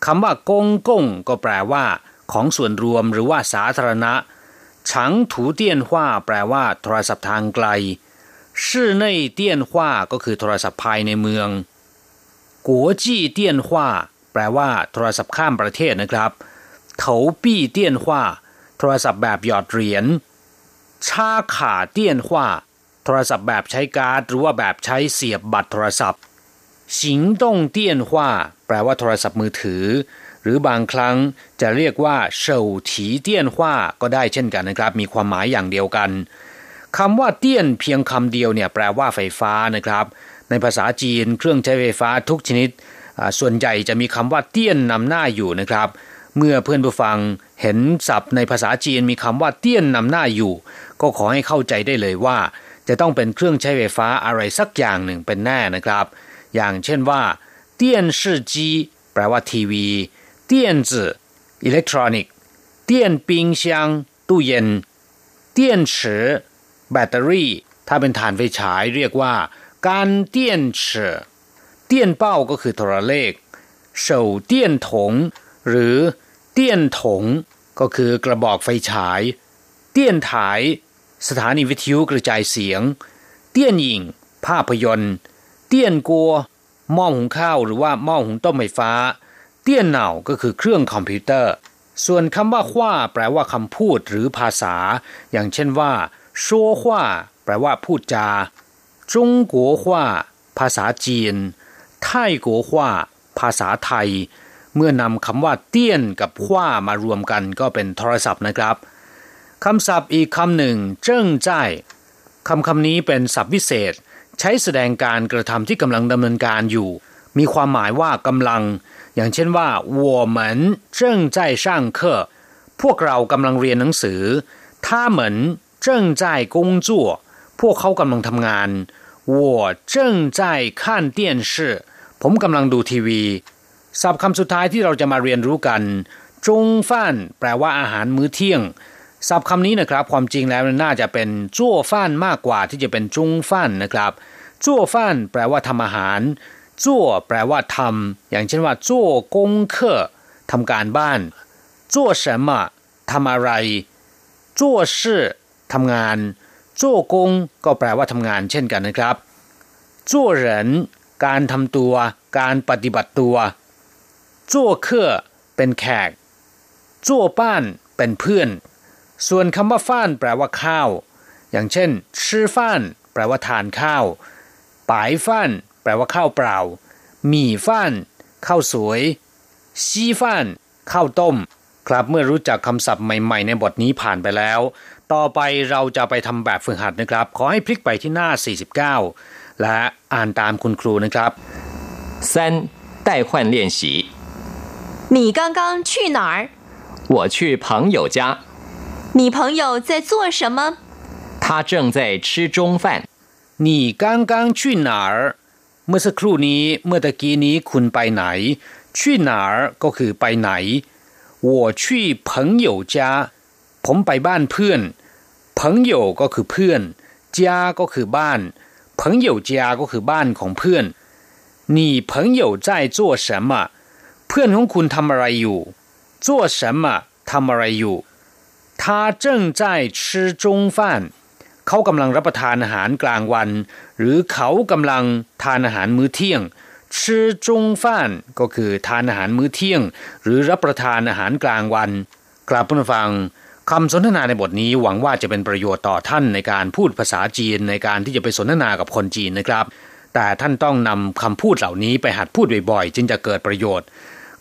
คำว่ากงกงก็แปลว่าของส่วนรวมหรือว่าสาธารณะฉังถูเตี้ยนขว้าแปลว่าโทรศัพท์ทางไกลชื่อในเตี้ยนขว้าก็คือโทรศัพท์ภายในเมืองกัวจี้เตี้ยนขว้าแปลว่าโทรศัพท์ข้ามประเทศนะครับเถาปี้เตี้ยนขว้าโทรศัพท์แบบหยอดเหรียญชาขาเตี้ยนขว้าโทรศัพท์แบบใช้การ์ดหรือว่าแบบใช้เสียบบัตรโทรศัพท์สิงต้งเตี้ยนขว้าแปลว่าโทรศัพท์มือถือหรือบางครั้งจะเรียกว่าเฉาถีเตี้ยนขว้าก็ได้เช่นกันนะครับมีความหมายอย่างเดียวกันคำว่าเตี้ยนเพียงคำเดียวเนี่ยแปลว่าไฟฟ้านะครับในภาษาจีนเครื่องใช้ไฟฟ้าทุกชนิดส่วนใหญ่จะมีคำว่าเตี้ยนนำหน้าอยู่นะครับเมื่อเพื่อนผู้ฟังเห็นศัพท์ในภาษาจีนมีคำว่าเตี้ยนนำหน้าอยู่ก็ขอให้เข้าใจได้เลยว่าจะต้องเป็นเครื่องใช้ไฟฟ้าอะไรสักอย่างหนึ่งเป็นแน่นะครับอย่างเช่นว่าเตี้ยนซื่อจี้แปลว่าทีวีเตี้ยนจื่ออิเล็กทรอนิกส์เตี้ยนปิงซังตู้เย็นเตี้ยนฉือแบตเตอรี่ถ้าเป็นถ่านไฟฉายเรียกว่าการเตี้ยนฉือเตี้ยนเป้าก็คือโทรเลขเสาเตี้ยนถงหรือเตี้ยนถงก็คือกระบอกไฟฉายเตี้ยนถ่ายสถานีวิทยุกระจายเสียงเตี้ยนหยิ่งภาพยนตร์เตี้ยนกัวหม้อหุงข้าวหรือว่าหม้อหุงต้มไฟฟ้าเตี้ยนเหน่าก็คือเครื่องคอมพิวเตอร์ส่วนคำว่าขว้าแปลว่าคำพูดหรือภาษาอย่างเช่นว่าชั่วขว้าแปลว่าพูดจาจงกัวขว้าภาษาจีนไทยกัวขว้าภาษาไทยเมื่อนำคำว่าเตี้ยนกับขว้ามารวมกันก็เป็นโทรศัพท์นะครับคำศัพท์อีกคำหนึ่งเจิ้งจ้ายคำคำนี้เป็นศัพท์วิเศษใช้แสดงการกระทำที่กำลังดำเนินการอยู่มีความหมายว่ากำลังอย่างเช่นว่า我们正在上课พวกเรากำลังเรียนหนังสือ他们正在工作พวกเขากำลังทำงาน我正在看电视ผมกำลังดูทีวีศัพท์คำสุดท้ายที่เราจะมาเรียนรู้กันจงฟ่านแปลว่าอาหารมื้อเที่ยงศัพท์คำนี้นะครับความจริงแล้วน่าจะเป็นจั่วฟ่านมากกว่าที่จะเป็นจุงฟ่านนะครับจั่วฟ่านแปลว่าทำอาหารจั่วแปลว่าทำอย่างเช่นว่าจั่วกงเคอทำการบ้านจั่วเฉินหม่าทำอะไรจั่วชื่อทำงานจั่วกงก็แปลว่าทำงานเช่นกันนะครับจั่วเหรินการทำตัวการปฏิบัติตัวจั่วเคอเป็นแขกจั่วป้านเป็นเพื่อนส่วนคำว่าฟ่านแปลว่าข้าวอย่างเช่นชื่อฟ่านแปลว่าทานข้าวป่ายฟ่านแปลว่าข้าวเปล่าหมี่ฟ่านข้าวสวยชี้ฟ่านข้าวต้มครับเมื่อรู้จักคำศัพท์ใหม่ๆในบทนี้ผ่านไปแล้วต่อไปเราจะไปทำแบบฝึกหัดนะครับขอให้พลิกไปที่หน้าสี่สิบเก้าและอ่านตามคุณครูนะครับสาม代换练习你刚刚去哪儿我去朋友家你朋友在做什么？他正在吃中饭。你刚刚去哪儿？เมื่อสักครู่นี้เมื่อตะกี้นี้คุณไปไหน去哪儿ก็คือไปไหน我去朋友家ผมไปบ้านเพื่อน朋友ก็คือเพื่อน家ก็คือบ้าน朋友家ก็คือบ้านของเพื่อน你朋友在做什么เพื่อนของคุณทำอะไรอยู่做什么ทำอะไรอยู่他正在吃中饭เขากำลังรับประทานอาหารกลางวันหรือเขากำลังทานอาหารมื้อเที่ยง吃中饭ก็คือทานอาหารมื้อเที่ยงหรือรับประทานอาหารกลางวันกลับมาฟังคำสนทนาในบทนี้หวังว่าจะเป็นประโยชน์ต่อท่านในการพูดภาษาจีนในการที่จะไปสนทนากับคนจีนนะครับแต่ท่านต้องนำคำพูดเหล่านี้ไปหัดพูดบ่อยๆจึงจะเกิดประโยชน์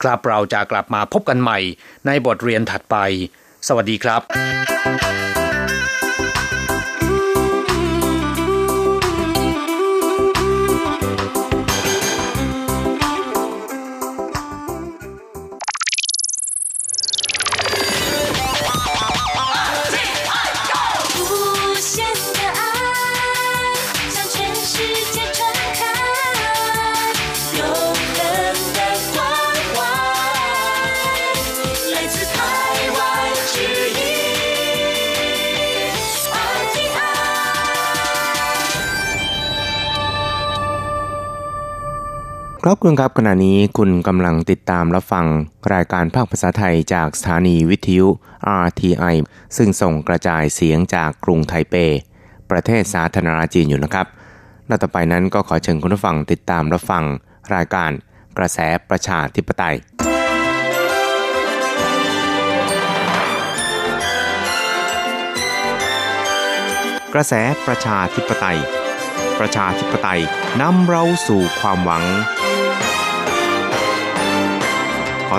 ครับเราจะกลับมาพบกันใหม่ในบทเรียนถัดไป สวัสดีครับครับคุณครับขณะนี้คุณกำลังติดตามรับฟังรายการภาคภาษาไทยจากสถานีวิทยุ อาร์ ที ไอ ซึ่งส่งกระจายเสียงจากกรุงไทเปประเทศสาธารณรัฐจีนอยู่นะครับและต่อไปนั้นก็ขอเชิญคุณผู้ฟังติดตามรับฟังรายการกระแสประชาธิปไตยกระแสประชาธิปไตยประชาธิปไตยนำเราสู่ความหวังข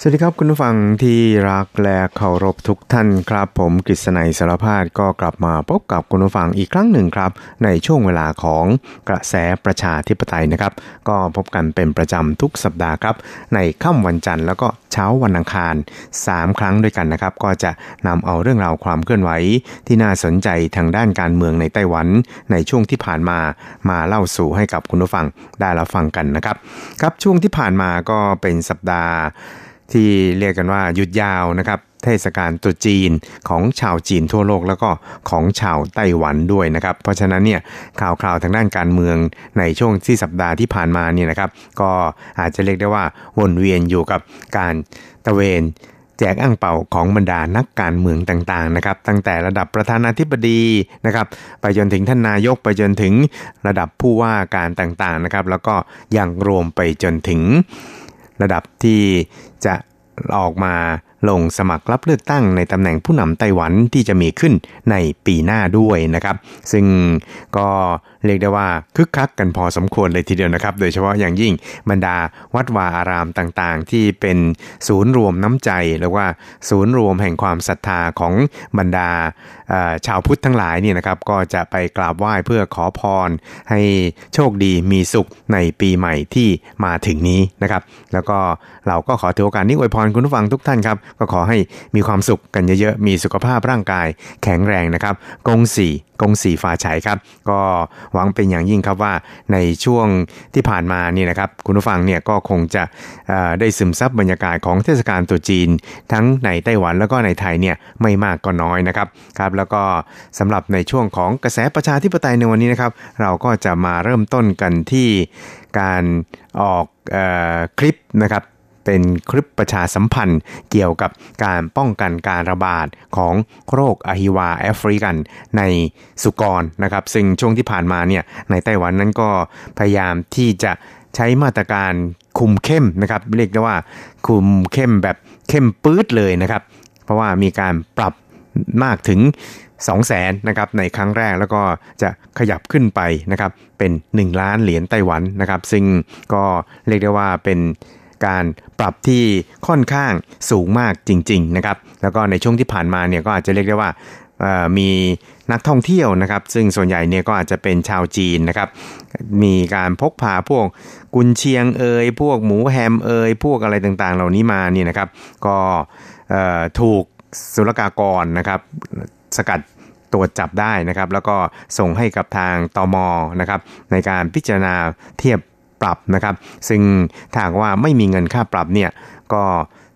สวัสดีครับคุณผู้ฟังที่รักและเคารพทุกท่านครับผมกฤษณัยสารภาพก็กลับมาพบกับคุณผู้ฟังอีกครั้งหนึ่งครับในช่วงเวลาของกระแสประชาธิปไตยนะครับก็พบกันเป็นประจำทุกสัปดาห์ครับในค่ำวันจันทร์แล้วก็เช้าวันอังคารสามครั้งด้วยกันนะครับก็จะนำเอาเรื่องราวความเคลื่อนไหวที่น่าสนใจทางด้านการเมืองในไต้หวันในช่วงที่ผ่านมามาเล่าสู่ให้กับคุณผู้ฟังได้รับฟังกันนะครับครับช่วงที่ผ่านมาก็เป็นสัปดาห์ที่เรียกกันว่าหยุดยาวนะครับเทศกาลตรุษจีนของชาวจีนทั่วโลกแล้วก็ของชาวไต้หวันด้วยนะครับเพราะฉะนั้นเนี่ยข่าวๆทางด้านการเมืองในช่วงที่สัปดาห์ที่ผ่านมาเนี่ยนะครับก็อาจจะเรียกได้ว่าวนเวียนอยู่กับการตะเวนแจกอั่งเป่าของบรรดานักการเมืองต่างๆนะครับตั้งแต่ระดับประธานาธิบดีนะครับไปจนถึงท่านนายกไปจนถึงระดับผู้ว่าการต่างๆนะครับแล้วก็ยังรวมไปจนถึงระดับที่จะออกมาลงสมัครรับเลือกตั้งในตำแหน่งผู้นำไต้หวันที่จะมีขึ้นในปีหน้าด้วยนะครับซึ่งก็เรียกได้ว่าคึกคักกันพอสมควรเลยทีเดียวนะครับโดยเฉพาะอย่างยิ่งบรรดาวัดวาอารามต่างๆที่เป็นศูนย์รวมน้ำใจหรือว่าศูนย์รวมแห่งความศรัทธาของบรรดาชาวพุทธทั้งหลายเนี่ยนะครับก็จะไปกราบไหว้เพื่อขอพรให้โชคดีมีสุขในปีใหม่ที่มาถึงนี้นะครับแล้วก็เราก็ขอถือโอกาสนี้อวยพรคุณผู้ฟังทุกท่านครับก็ขอให้มีความสุขกันเยอะๆมีสุขภาพร่างกายแข็งแรงนะครับกงสีกงสีฟ้าฉายครับก็หวังเป็นอย่างยิ่งครับว่าในช่วงที่ผ่านมานี่นะครับคุณผู้ฟังเนี่ยก็คงจะได้ซึมซับบรรยากาศของเทศกาลตรุษจีนทั้งในไต้หวันแล้วก็ในไทยเนี่ยไม่มากก็น้อยนะครับครับแล้วก็สำหรับในช่วงของกระแสประชาธิปไตยในวันนี้นะครับเราก็จะมาเริ่มต้นกันที่การออกคลิปนะครับเป็นคลิปประชาสัมพันธ์เกี่ยวกับการป้องกันการระบาดของโรคอหิวาแอฟริกันในสุกรนะครับซึ่งช่วงที่ผ่านมาเนี่ยในไต้หวันนั้นก็พยายามที่จะใช้มาตรการคุมเข้มนะครับเรียกได้ว่าคุมเข้มแบบเข้มปื๊ดเลยนะครับเพราะว่ามีการปรับมากถึงสองแสนนะครับในครั้งแรกแล้วก็จะขยับขึ้นไปนะครับเป็นหนึ่งล้านเหรียญไต้หวันนะครับซึ่งก็เรียกได้ว่าเป็นการปรับที่ค่อนข้างสูงมากจริงๆนะครับแล้วก็ในช่วงที่ผ่านมาเนี่ยก็อาจจะเรียกได้ว่ามีนักท่องเที่ยวนะครับซึ่งส่วนใหญ่เนี่ยก็อาจจะเป็นชาวจีนนะครับมีการพกพาพวกกุนเชียงเอยพวกหมูแฮมเอยพวกอะไรต่างๆเหล่านี้มาเนี่ยนะครับก็ถูกศุลกากรนะครับสกัดตรวจจับได้นะครับแล้วก็ส่งให้กับทางตม.นะครับในการพิจารณาเทียบปรับนะครับซึ่งถ้าว่าไม่มีเงินค่าปรับเนี่ยก็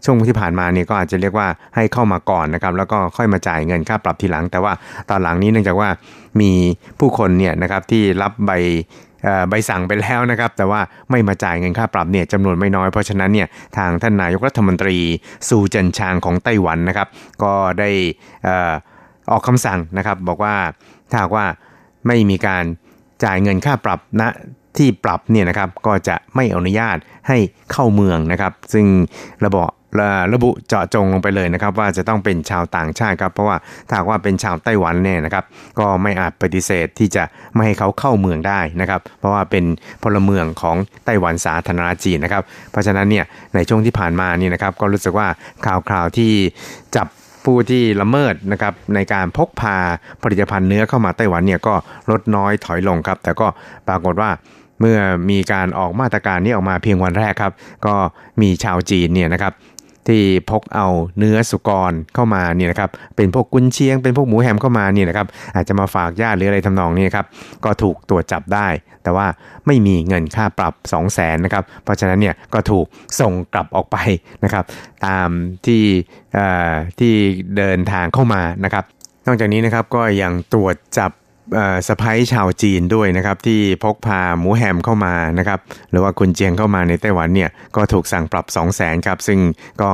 ช่วงที่ผ่านมาเนี่ยก็อาจจะเรียกว่าให้เข้ามาก่อนนะครับแล้วก็ค่อยมาจ่ายเงินค่าปรับทีหลังแต่ว่าตอนหลังนี้เนื่องจากว่ามีผู้คนเนี่ยนะครับที่รับใบใบสั่งไปแล้วนะครับแต่ว่าไม่มาจ่ายเงินค่าปรับเนี่ยจำนวนไม่น้อยเพราะฉะนั้นเนี่ยทางท่านนายกรัฐมนตรีซูเจินชางของไต้หวันนะครับก็ได้ออกคำสั่งนะครับบอกว่าถ้าว่าไม่มีการจ่ายเงินค่าปรับณที่ปรับเนี่ยนะครับก็จะไม่อนุญาตให้เข้าเมืองนะครับซึ่งระบบ ระบุเจาะจงลงไปเลยนะครับว่าจะต้องเป็นชาวต่างชาติครับเพราะว่าถ้าว่าเป็นชาวไต้หวันเนี่ยนะครับก็ไม่อาจปฏิเสธที่จะไม่ให้เขาเข้าเมืองได้นะครับเพราะว่าเป็นพลเมืองของไต้หวันสาธารณรัฐจีนนะครับเพราะฉะนั้นเนี่ยในช่วงที่ผ่านมานี่นะครับก็รู้สึกว่าข่าวๆที่จับผู้ที่ละเมิดนะครับในการพกพาผลิตภัณฑ์เนื้อเข้ามาไต้หวันเนี่ยก็ลดน้อยถอยลงครับแต่ก็ปรากฏว่าเมื่อมีการออกมาตรการนี้ออกมาเพียงวันแรกครับก็มีชาวจีนเนี่ยนะครับที่พกเอาเนื้อสุกรเข้ามาเนี่ยนะครับเป็นพวกกุนเชียงเป็นพวกหมูแฮมเข้ามาเนี่ยนะครับอาจจะมาฝากญาติหรืออะไรทำนองนี้ครับก็ถูกตรวจจับได้แต่ว่าไม่มีเงินค่าปรับ สองแสน นะครับเพราะฉะนั้นเนี่ยก็ถูกส่งกลับออกไปนะครับตามที่เอ่อที่เดินทางเข้ามานะครับนอกจากนี้นะครับก็ยังตรวจจับสะพ้ายชาวจีนด้วยนะครับที่พกพาหมูแฮมเข้ามานะครับหรือว่ากุนเชียงเข้ามาในไต้หวันเนี่ยก็ถูกสั่งปรับ สองแสน ครับซึ่งก็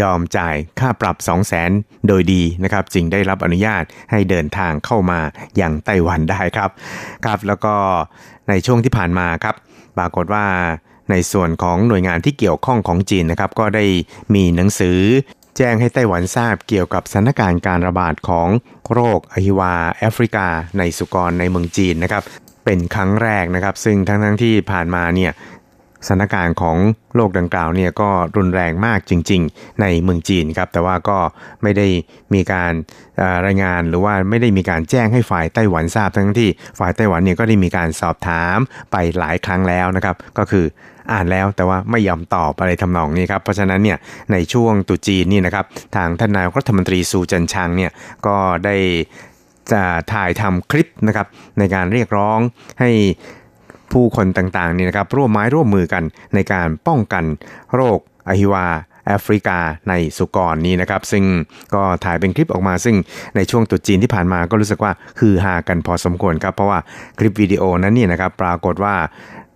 ยอมจ่ายค่าปรับ สองแสน โดยดีนะครับจึงได้รับอนุญาตให้เดินทางเข้ามาอย่างไต้หวันได้ครับครับแล้วก็ในช่วงที่ผ่านมาครับปรากฏว่าในส่วนของหน่วยงานที่เกี่ยวข้องของจีนนะครับก็ได้มีหนังสือแจ้งให้ไต้หวันทราบเกี่ยวกับสถานการณ์การระบาดของโรคอหิวาแอฟริกาในสุกรในเมืองจีนนะครับเป็นครั้งแรกนะครับซึ่งทั้งๆที่ผ่านมาเนี่ยสถานการณ์ของโรคดังกล่าวเนี่ยก็รุนแรงมากจริงๆในเมืองจีนครับแต่ว่าก็ไม่ได้มีการรายงานหรือว่าไม่ได้มีการแจ้งให้ฝ่ายไต้หวันทราบทั้งที่ฝ่ายไต้หวันเนี่ยก็ได้มีการสอบถามไปหลายครั้งแล้วนะครับก็คืออ่านแล้วแต่ว่าไม่ยอมตอบอะไรทำนองนี้ครับเพราะฉะนั้นเนี่ยในช่วงตุจีนนี่นะครับทางท่านนายกรัฐมนตรีซูจันชางเนี่ยก็ได้จะถ่ายทำคลิปนะครับในการเรียกร้องให้ผู้คนต่างๆนี่นะครับร่วมไม้ร่วมมือกันในการป้องกันโรคอหิวาแอฟริกาในสุกรนี้นะครับซึ่งก็ถ่ายเป็นคลิปออกมาซึ่งในช่วงตรุษจีนที่ผ่านมาก็รู้สึกว่าฮือฮากันพอสมควรครับเพราะว่าคลิปวิดีโอนั้นนี่นะครับปรากฏว่า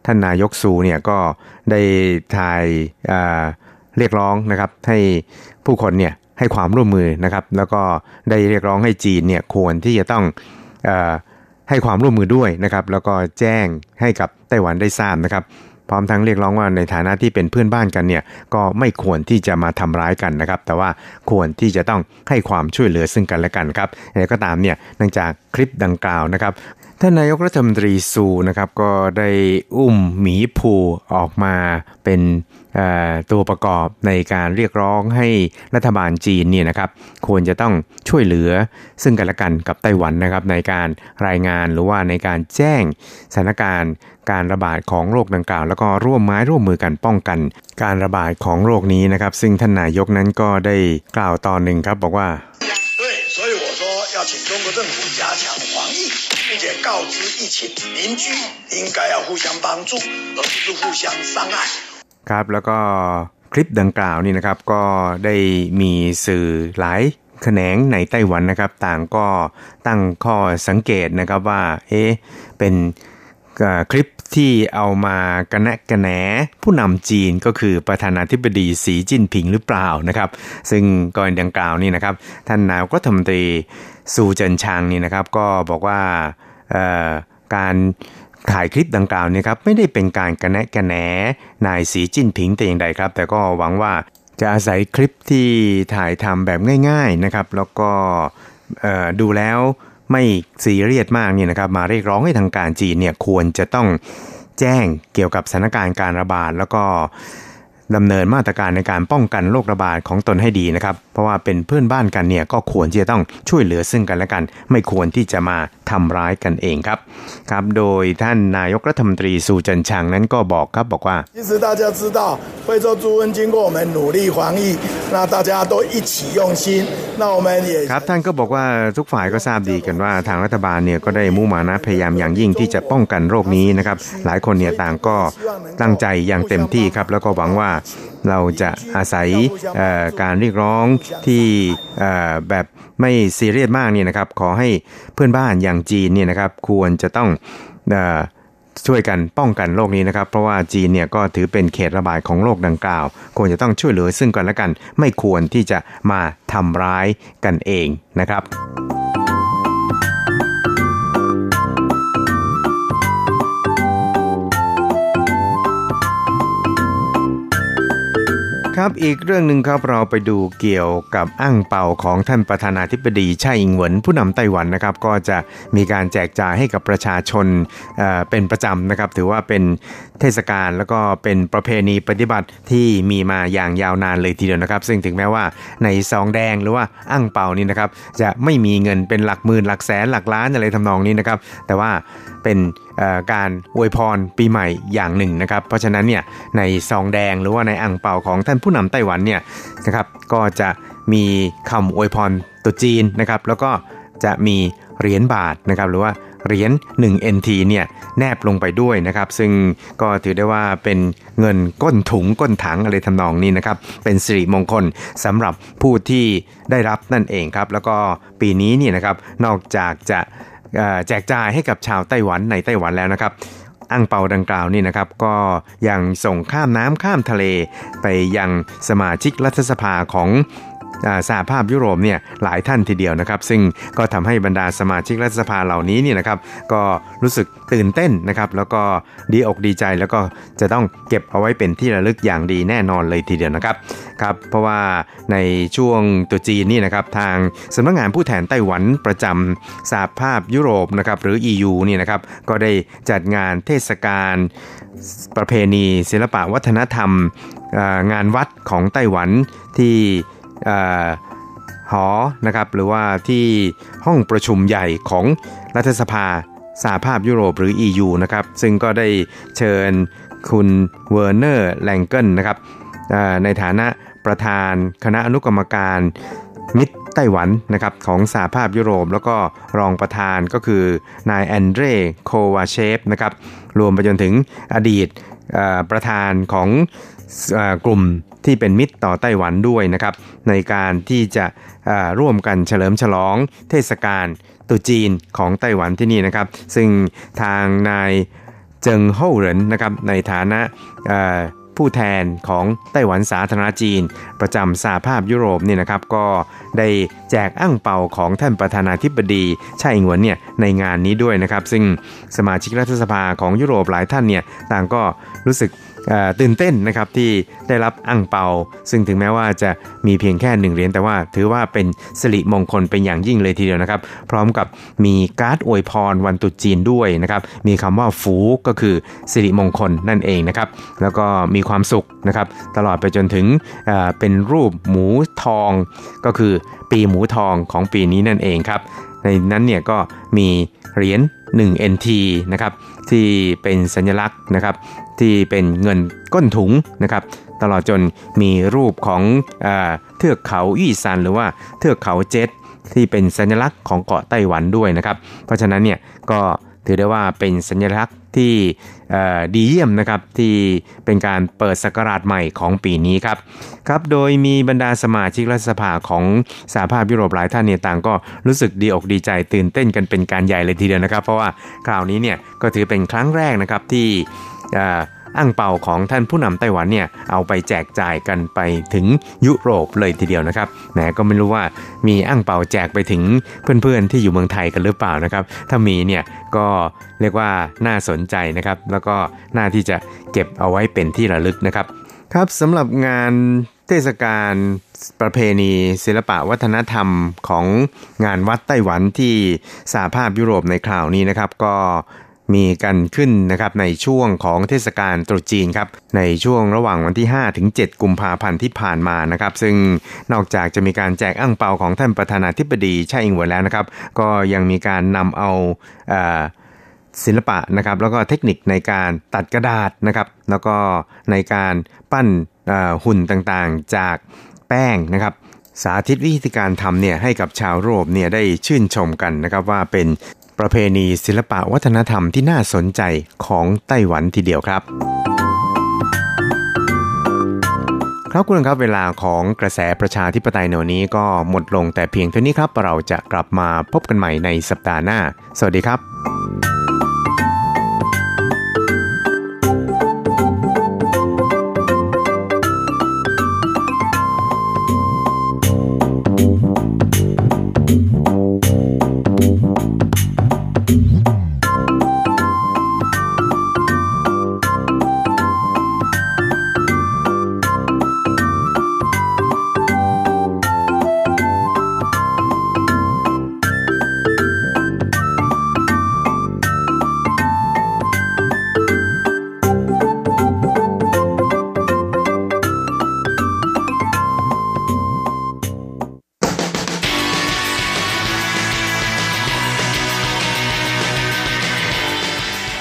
ท่านนายกซูเนี่ยก็ได้ถ่ายเอ่อเรียกร้องนะครับให้ผู้คนเนี่ยให้ความร่วมมือนะครับแล้วก็ได้เรียกร้องให้จีนเนี่ยควรที่จะต้องเอ่อให้ความร่วมมือด้วยนะครับแล้วก็แจ้งให้กับไต้หวันได้ทราบนะครับพร้อมทั้งเรียกร้องว่าในฐานะที่เป็นเพื่อนบ้านกันเนี่ยก็ไม่ควรที่จะมาทำร้ายกันนะครับแต่ว่าควรที่จะต้องให้ความช่วยเหลือซึ่งกันและกันครับแล้วก็ตามเนี่ยหลังจากคลิปดังกล่าวนะครับท่านนายกรัฐมนตรีซูนะครับก็ได้อุ้มหมีภูออกมาเป็นตัวประกอบในการเรียกร้องให้รัฐบาลจีนเนี่ยนะครับควรจะต้องช่วยเหลือซึ่งกันและกันกับไต้หวันนะครับในการรายงานหรือว่าในการแจ้งสถานการณ์การระบาดของโรคดังกล่าวแล้วก็ร่วมไม้ร่วมมือกันป้องกันการระบาดของโรคนี้นะครับซึ่งท่านนายกนั้นก็ได้กล่าวตอนหนึ่งครับบอกว่าครับแล้วก็คลิปดังกล่าวนี่นะครับก็ได้มีสื่อหลายแขนงในไต้หวันนะครับต่างก็ตั้งข้อสังเกตนะครับว่าเอ๊ะเป็นคลิปที่เอามากระแนะกระแหนผู้นำจีนก็คือประธานาธิบดีสีจิ้นผิงหรือเปล่านะครับซึ่งก่อนดังกล่าวนี่นะครับท่านนายกรัฐมนตรีซูเจินชางนี่นะครับก็บอกว่าการถ่ายคลิปดังกล่าวเนี่ยครับไม่ได้เป็นการกระแนะกระแหนนายสีจิ้นผิงแต่อย่างใดครับแต่ก็หวังว่าจะอาศัยคลิปที่ถ่ายทำแบบง่ายๆนะครับแล้วก็ดูแล้วไม่ซีเรียสมากนี่นะครับมาเรียกร้องให้ทางการจีนเนี่ยควรจะต้องแจ้งเกี่ยวกับสถานการณ์การระบาดแล้วก็ดำเนินมาตรการในการป้องกันโรคระบาดของตนให้ดีนะครับเพราะว่าเป็นเพื่อนบ้านกันเนี่ยก็ควรที่จะต้องช่วยเหลือซึ่งกันและกันไม่ควรที่จะมาทำร้ายกันเองครับครับโดยท่านนายกรัฐมนตรีซูเจินชางนั้นก็บอกครับบอกว่า其实大家知道非洲猪瘟经过我们努力防疫那大家都一起用心那我们也ครับท่านก็บอกว่าทุกฝ่ายก็ทราบดีกันว่าทางรัฐบาลเนี่ยก็ได้มุ่งมานะพยายามอย่างยิ่งที่จะป้องกันโรคนี้นะครับหลายคนเนี่ยต่างก็ตั้งใจอย่างเต็มที่ครับแล้วก็หวังว่าเราจะอาศัยการเรียกร้องที่แบบไม่ซีเรียสมากนี่นะครับขอให้เพื่อนบ้านอย่างจีนเนี่ยนะครับควรจะต้องช่วยกันป้องกันโรคนี้นะครับเพราะว่าจีนเนี่ยก็ถือเป็นเขตระบาดของโรคดังกล่าวควรจะต้องช่วยเหลือซึ่งกันและกันไม่ควรที่จะมาทำร้ายกันเองนะครับ ครับอีกเรื่องนึงครับเราไปดูเกี่ยวกับอั่งเปาของท่านประธานาธิบดีไช่อิงเหวินผู้นำไต้หวันนะครับก็จะมีการแจกจ่ายให้กับประชาชนเอ่อเป็นประจำนะครับถือว่าเป็นเทศกาลแล้วก็เป็นประเพณีปฏิบัติที่มีมาอย่างยาวนานเลยทีเดียวนะครับซึ่งถึงแม้ว่าในซองแดงหรือว่าอั่งเปานี่นะครับจะไม่มีเงินเป็นหลักหมื่นหลักแสนหลักล้านอะไรทำนองนี้นะครับแต่ว่าเป็นการอวยพรปีใหม่อย่างหนึ่งนะครับเพราะฉะนั้นเนี่ยในซองแดงหรือว่าในอั่งเปาของท่านผู้นำไต้หวันเนี่ยนะครับก็จะมีคำอวยพรตุจีนนะครับแล้วก็จะมีเหรียญบาทนะครับหรือว่าเหรียญหนึ่ง เอ็น ที เนี่ยแนบลงไปด้วยนะครับซึ่งก็ถือได้ว่าเป็นเงินก้นถุงก้นถังอะไรทำนองนี้นะครับเป็นสิริมงคลสำหรับผู้ที่ได้รับนั่นเองครับแล้วก็ปีนี้เนี่ยนะครับนอกจากจะแจกจ่ายให้กับชาวไต้หวันในไต้หวันแล้วนะครับอั่งเปาดังกล่าวนี่นะครับก็ยังส่งข้ามน้ำข้ามทะเลไปยังสมาชิกรัฐสภาของสหภาพยุโรปเนี่ยหลายท่านทีเดียวนะครับซึ่งก็ทำให้บรรดาสมาชิกรัฐสภาเหล่านี้เนี่ยนะครับก็รู้สึกตื่นเต้นนะครับแล้วก็ดีอกดีใจแล้วก็จะต้องเก็บเอาไว้เป็นที่ระลึกอย่างดีแน่นอนเลยทีเดียวนะครับครับเพราะว่าในช่วงตุจีนนี่นะครับทางสำนักงานผู้แทนไต้หวันประจำสหภาพยุโรปนะครับหรือ อี ยู นี่นะครับก็ได้จัดงานเทศกาลประเพณีศิลปะวัฒนธรรมงานวัดของไต้หวันที่หอนะครับหรือว่าที่ห้องประชุมใหญ่ของรัฐสภาสหภาพยุโรปหรือ อี ยู นะครับซึ่งก็ได้เชิญคุณเวอร์เนอร์แลงเกิลนะครับในฐานะประธานคณะอนุกรรมการมิตรไต้หวันนะครับของสหภาพยุโรปแล้วก็รองประธานก็คือนายแอนเดรโควาเชฟนะครับรวมไปจนถึงอดีตประธานของกลุ่มที่เป็นมิตรต่อไต้หวันด้วยนะครับในการที่จะร่วมกันเฉลิมฉลองเทศกาลตรุษจีนของไต้หวันที่นี่นะครับซึ่งทางนายเจิงเฮ่อเหรินนะครับในฐานะผู้แทนของไต้หวันสาธารณจีนประจำสหภาพยุโรปนี่นะครับก็ได้แจกอั่งเปาของท่านประธานาธิบดีไช่อิงเหวินเนี่ยในงานนี้ด้วยนะครับซึ่งสมาชิกรัฐสภาของยุโรปหลายท่านเนี่ยต่างก็รู้สึกตื่นเต้นนะครับที่ได้รับอั่งเปาซึ่งถึงแม้ว่าจะมีเพียงแค่หนึ่งเหรียญแต่ว่าถือว่าเป็นสิริมงคลเป็นอย่างยิ่งเลยทีเดียวนะครับพร้อมกับมีการ์ดอวยพรวันตรุษจีนด้วยนะครับมีคำว่าฝูก็คือสิริมงคลนั่นเองนะครับแล้วก็มีความสุขนะครับตลอดไปจนถึงเป็นรูปหมูทองก็คือปีหมูทองของปีนี้นั่นเองครับในนั้นเนี่ยก็มีเหรียญหนึ่ง เอ็น ที นะครับที่เป็นสัญลักษณ์นะครับที่เป็นเงินก้นถุงนะครับตลอดจนมีรูปของเอ่อเทือกเขาอี้ซันหรือว่าเทือกเขาเจ็ดที่เป็นสัญลักษณ์ของเกาะไต้หวันด้วยนะครับเพราะฉะนั้นเนี่ยก็ถือได้ว่าเป็นสัญลักษณ์ที่ดีเยี่ยมนะครับที่เป็นการเปิดศักราชใหม่ของปีนี้ครับครับโดยมีบรรดาสมาชิกรัฐสภาของสหภาพยุโรปหลายท่านเนี่ยต่างก็รู้สึกดีอกดีใจตื่นเต้นกันเป็นการใหญ่เลยทีเดียวนะครับเพราะว่าคราวนี้เนี่ยก็ถือเป็นครั้งแรกนะครับที่อั่งเปาของท่านผู้นำไต้หวันเนี่ยเอาไปแจกจ่ายกันไปถึงยุโรปเลยทีเดียวนะครับแหมก็ไม่รู้ว่ามีอั่งเปาแจกไปถึงเพื่อนๆที่อยู่เมืองไทยกันหรือเปล่านะครับถ้ามีเนี่ยก็เรียกว่าน่าสนใจนะครับแล้วก็น่าที่จะเก็บเอาไว้เป็นที่ระลึกนะครับครับสำหรับงานเทศกาลประเพณีศิลปะวัฒนธรรมของงานวัดไต้หวันที่สหภาพยุโรปในคราวนี้นะครับก็มีกันขึ้นนะครับในช่วงของเทศกาลตรุษจีนครับในช่วงระหว่างวันที่ห้าถึงเจ็ดกุมภาพันธ์ที่ผ่านมานะครับซึ่งนอกจากจะมีการแจกอั่งเปาของท่านประธานาธิบดีไช่อิงเหวินแล้วนะครับก็ยังมีการนำเอาเอ่อศิลปะนะครับแล้วก็เทคนิคในการตัดกระดาษนะครับแล้วก็ในการปั้นเอ่อหุ่นต่างๆจากแป้งนะครับสาธิตวิธีการทำเนี่ยให้กับชาวยุโรปเนี่ยได้ชื่นชมกันนะครับว่าเป็นประเพณีศิลปะวัฒนธรรมที่น่าสนใจของไต้หวันทีเดียวครับครับคุณครับเวลาของกระแสประชาธิปไตยในวันนี้ก็หมดลงแต่เพียงเท่านี้ครับเราจะกลับมาพบกันใหม่ในสัปดาห์หน้าสวัสดีครับ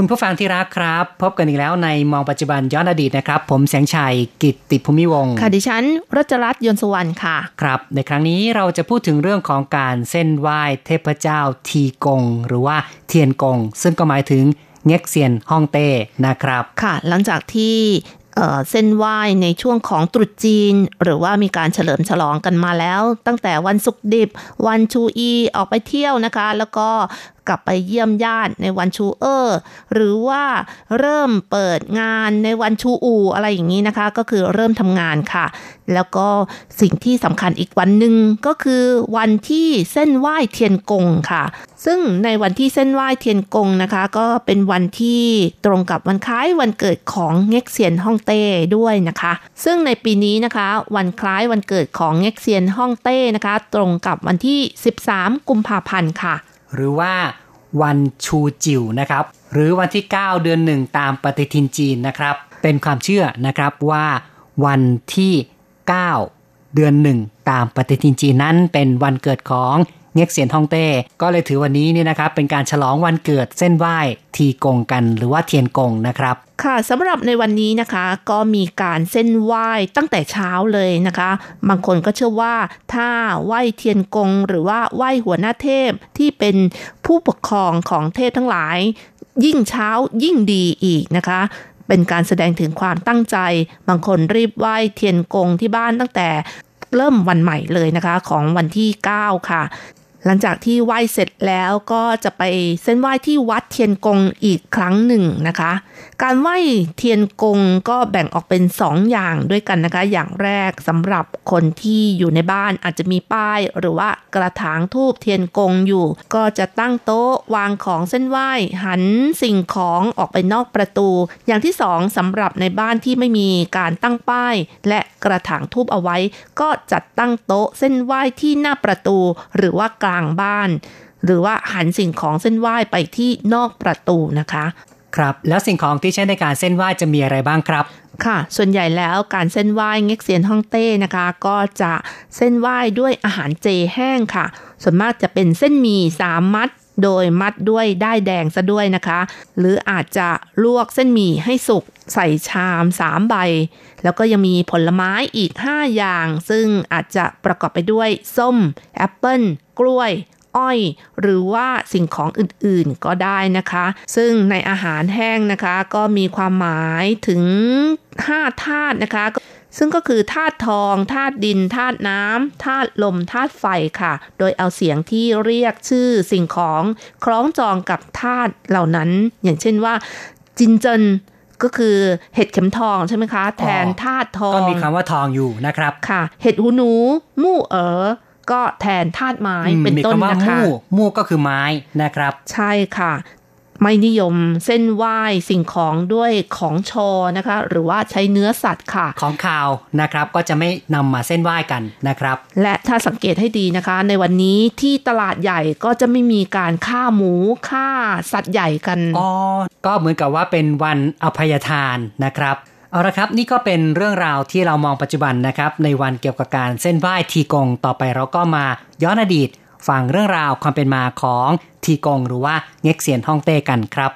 คุณผู้ฟังที่รักครับพบกันอีกแล้วในมองปัจจุบันย้อนอดีตนะครับผมแสงชัยกิตติภูมิวงศ์ค่ะดิฉันรจรัตน์ยนต์สุวรรณค่ะครับในครั้งนี้เราจะพูดถึงเรื่องของการเส้นไหว้เทพเจ้าทีกงหรือว่าเทียนกงซึ่งก็หมายถึงเง็กเซียนฮ่องเต้นะครับค่ะหลังจากที่เส้นไหว้ในช่วงของตรุษจีนหรือว่ามีการเฉลิมฉลองกันมาแล้วตั้งแต่วันศุกร์ดิบวันชูอีออกไปเที่ยวนะคะแล้วก็กลับไปเยี่ยมญาติในวันชูเออหรือว่าเริ่มเปิดงานในวันชูอูอะไรอย่างนี้นะคะก็คือเริ่มทำงานค่ะแล้วก็สิ่งที่สำคัญอีกวันหนึ่งก็คือวันที่เส้นไหว้เทียนกงค่ะซึ่งในวันที่เส้นไหว้เทียนกงนะคะก็เป็นวันที่ตรงกับวันคล้ายวันเกิดของเง็กเซียนฮ่องเต้ด้วยนะคะซึ่งในปีนี้นะคะวันคล้ายวันเกิดของเง็กเซียนฮ่องเต้นะคะตรงกับวันที่สิบสามกุมภาพันธ์ค่ะหรือว่าวันชูจิ๋วนะครับหรือวันที่เก้าเดือนหนึ่งตามปฏิทินจีนนะครับเป็นความเชื่อนะครับว่าวันที่เก้าเดือนหนึ่งตามปฏิทินจีนนั้นเป็นวันเกิดของเง็กเซียนฮ่องเต้ก็เลยถือวันนี้นี่นะครับเป็นการฉลองวันเกิดเส้นไหว้ทีกงกันหรือว่าเทียนกงนะครับค่ะสำหรับในวันนี้นะคะก็มีการเส้นไหว้ตั้งแต่เช้าเลยนะคะบางคนก็เชื่อว่าถ้าไหว้เทียนกงหรือว่าไหว้หัวหน้าเทพที่เป็นผู้ปกครองของเทพทั้งหลายยิ่งเช้ายิ่งดีอีกนะคะเป็นการแสดงถึงความตั้งใจบางคนรีบไหว้เทียนกงที่บ้านตั้งแต่เริ่มวันใหม่เลยนะคะของวันที่เก้าค่ะหลังจากที่ไหว้เสร็จแล้วก็จะไปเส้นไหว้ที่วัดเทียนกงอีกครั้งหนึ่งนะคะการไหว้เทียนกงก็แบ่งออกเป็นสองอย่างด้วยกันนะคะอย่างแรกสำหรับคนที่อยู่ในบ้านอาจจะมีป้ายหรือว่ากระถางธูปเทียนกงอยู่ก็จะตั้งโต๊ะวางของเส้นไหว้หันสิ่งของออกไปนอกประตูอย่างที่สองสำหรับในบ้านที่ไม่มีการตั้งป้ายและกระถางธูปเอาไว้ก็จัดตั้งโต๊ะเส้นไหว้ที่หน้าประตูหรือว่ากลางบ้านหรือว่าหันสิ่งของเส้นไหว้ไปที่นอกประตูนะคะครับแล้วสิ่งของที่ใช้ในการเส้นไหว้จะมีอะไรบ้างครับค่ะส่วนใหญ่แล้วการเส้นไหว้เง็กเซียนฮ่องเต้นะคะก็จะเส้นไหว้ด้วยอาหารเจแห้งค่ะส่วนมากจะเป็นเส้นหมี่สามมัดโดยมัดด้วยด้ายแดงซะด้วยนะคะหรืออาจจะลวกเส้นหมี่ให้สุกใส่ชามสามใบแล้วก็ยังมีผลไม้อีกห้าอย่างซึ่งอาจจะประกอบไปด้วยส้มแอปเปิ้ลกล้วยอ้อยหรือว่าสิ่งของอื่นๆก็ได้นะคะซึ่งในอาหารแห้งนะคะก็มีความหมายถึงห้าธาตุนะคะซึ่งก็คือธาตุทองธาตุดินธาตุน้ำธาตุลมธาตุไฟค่ะโดยเอาเสียงที่เรียกชื่อสิ่งของคล้องจองกับธาตุเหล่านั้นอย่างเช่นว่าจินเจินก็คือเห็ดเข็มทองใช่ไหมคะแทนธาตุทองก็มีคำว่าทองอยู่นะครับค่ะเห็ดหูหนูมู่เอ๋อก็แทนธาตุไม้เป็นต้นนะคะมู่มู่ก็คือไม้นะครับใช่ค่ะไม่นิยมเส้นไหว้สิ่งของด้วยของชอนะคะหรือว่าใช้เนื้อสัตว์ค่ะของคาวนะครับก็จะไม่นำมาเส้นไหว้กันนะครับและถ้าสังเกตให้ดีนะคะในวันนี้ที่ตลาดใหญ่ก็จะไม่มีการฆ่าหมูฆ่าสัตว์ใหญ่กันอ๋อก็เหมือนกับว่าเป็นวันอภัยทานนะครับเอาละครับนี่ก็เป็นเรื่องราวที่เรามองปัจจุบันนะครับในวันเกี่ยวกับการเส้นไหว้ทีกงต่อไปเราก็มาย้อนอดีตฟังเรื่องราวความเป็นมาของทีกงหรือว่าเง็กเซียนฮ่องเต้กันครับ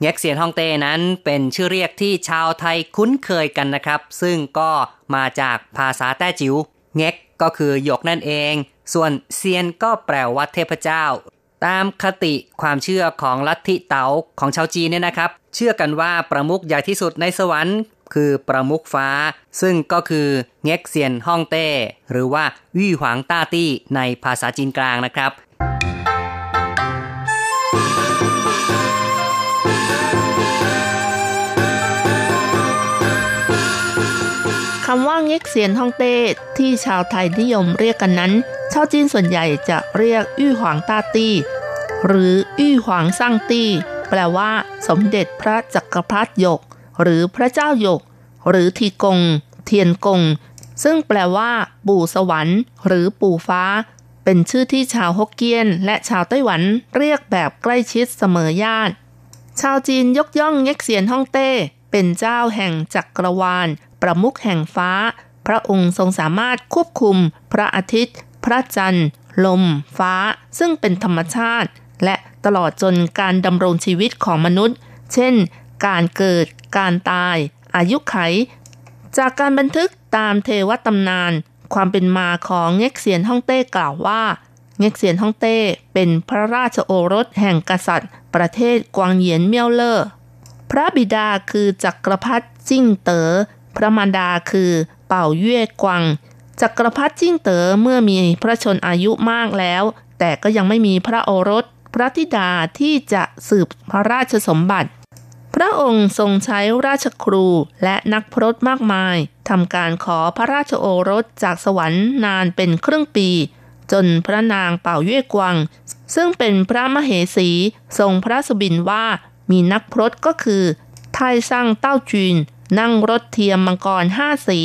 เง็กเซียนฮ่องเต้นั้นเป็นชื่อเรียกที่ชาวไทยคุ้นเคยกันนะครับซึ่งก็มาจากภาษาแต้จิ๋วเง็กก็คือหยกนั่นเองส่วนเซียนก็แปลว่าเทพเจ้าตามคติความเชื่อของลัทธิเต๋าของชาวจีนเนี่ยนะครับเชื่อกันว่าประมุขใหญ่ที่สุดในสวรรค์คือประมุขฟ้าซึ่งก็คือเง็กเซียนฮ่องเต้หรือว่าวี่หวางต้าตี้ในภาษาจีนกลางนะครับ ำว่าเง็กเซียนฮ่องเต้ที่ชาวไทยนิยมเรียกกันนั้นชาวจีนส่วนใหญ่จะเรียกอี้หวางต้าตี้หรืออี้หวางซ่างตี้แปลว่าสมเด็จพระจักรพรรดิหยกหรือพระเจ้าหยกหรือทีกงเทียนกงซึ่งแปลว่าปู่สวรรค์หรือปู่ฟ้าเป็นชื่อที่ชาวฮกเกี้ยนและชาวไต้หวันเรียกแบบใกล้ชิดเสมอญาติชาวจีนยกย่องเง็กเซียนฮ่องเต้เป็นเจ้าแห่งจักรวาลประมุขแห่งฟ้าพระองค์ทรงสามารถควบคุมพระอาทิตย์พระจันทร์ลมฟ้าซึ่งเป็นธรรมชาติและตลอดจนการดำรงชีวิตของมนุษย์เช่นการเกิดการตายอายุขัยจากการบันทึกตามเทวตำนานความเป็นมาของเง็กเซียนฮ่องเต้กล่าวว่าเง็กเซียนฮ่องเต้เป็นพระราชโอรสแห่งกษัตริย์ประเทศกวางเหยียนเมี่ยวเล่อพระบิดาคือจักรพรรดิจิ้งเต๋อพระมารดาคือเป่าเย่กวังจักรพรรดิจิ้งเต๋อเมื่อมีพระชนอายุมากแล้วแต่ก็ยังไม่มีพระโอรสพระธิดาที่จะสืบพระราชสมบัติพระองค์ทรงใช้ราชครูและนักพรตมากมายทำการขอพระราชโอรสจากสวรรค์นานเป็นครึ่งปีจนพระนางเป่าเย่กวังซึ่งเป็นพระมเหสีทรงพระสุบินว่ามีนักพรตก็คือไทซั่งเต้าจีนนั่งรถเทียมมังกรห้าสี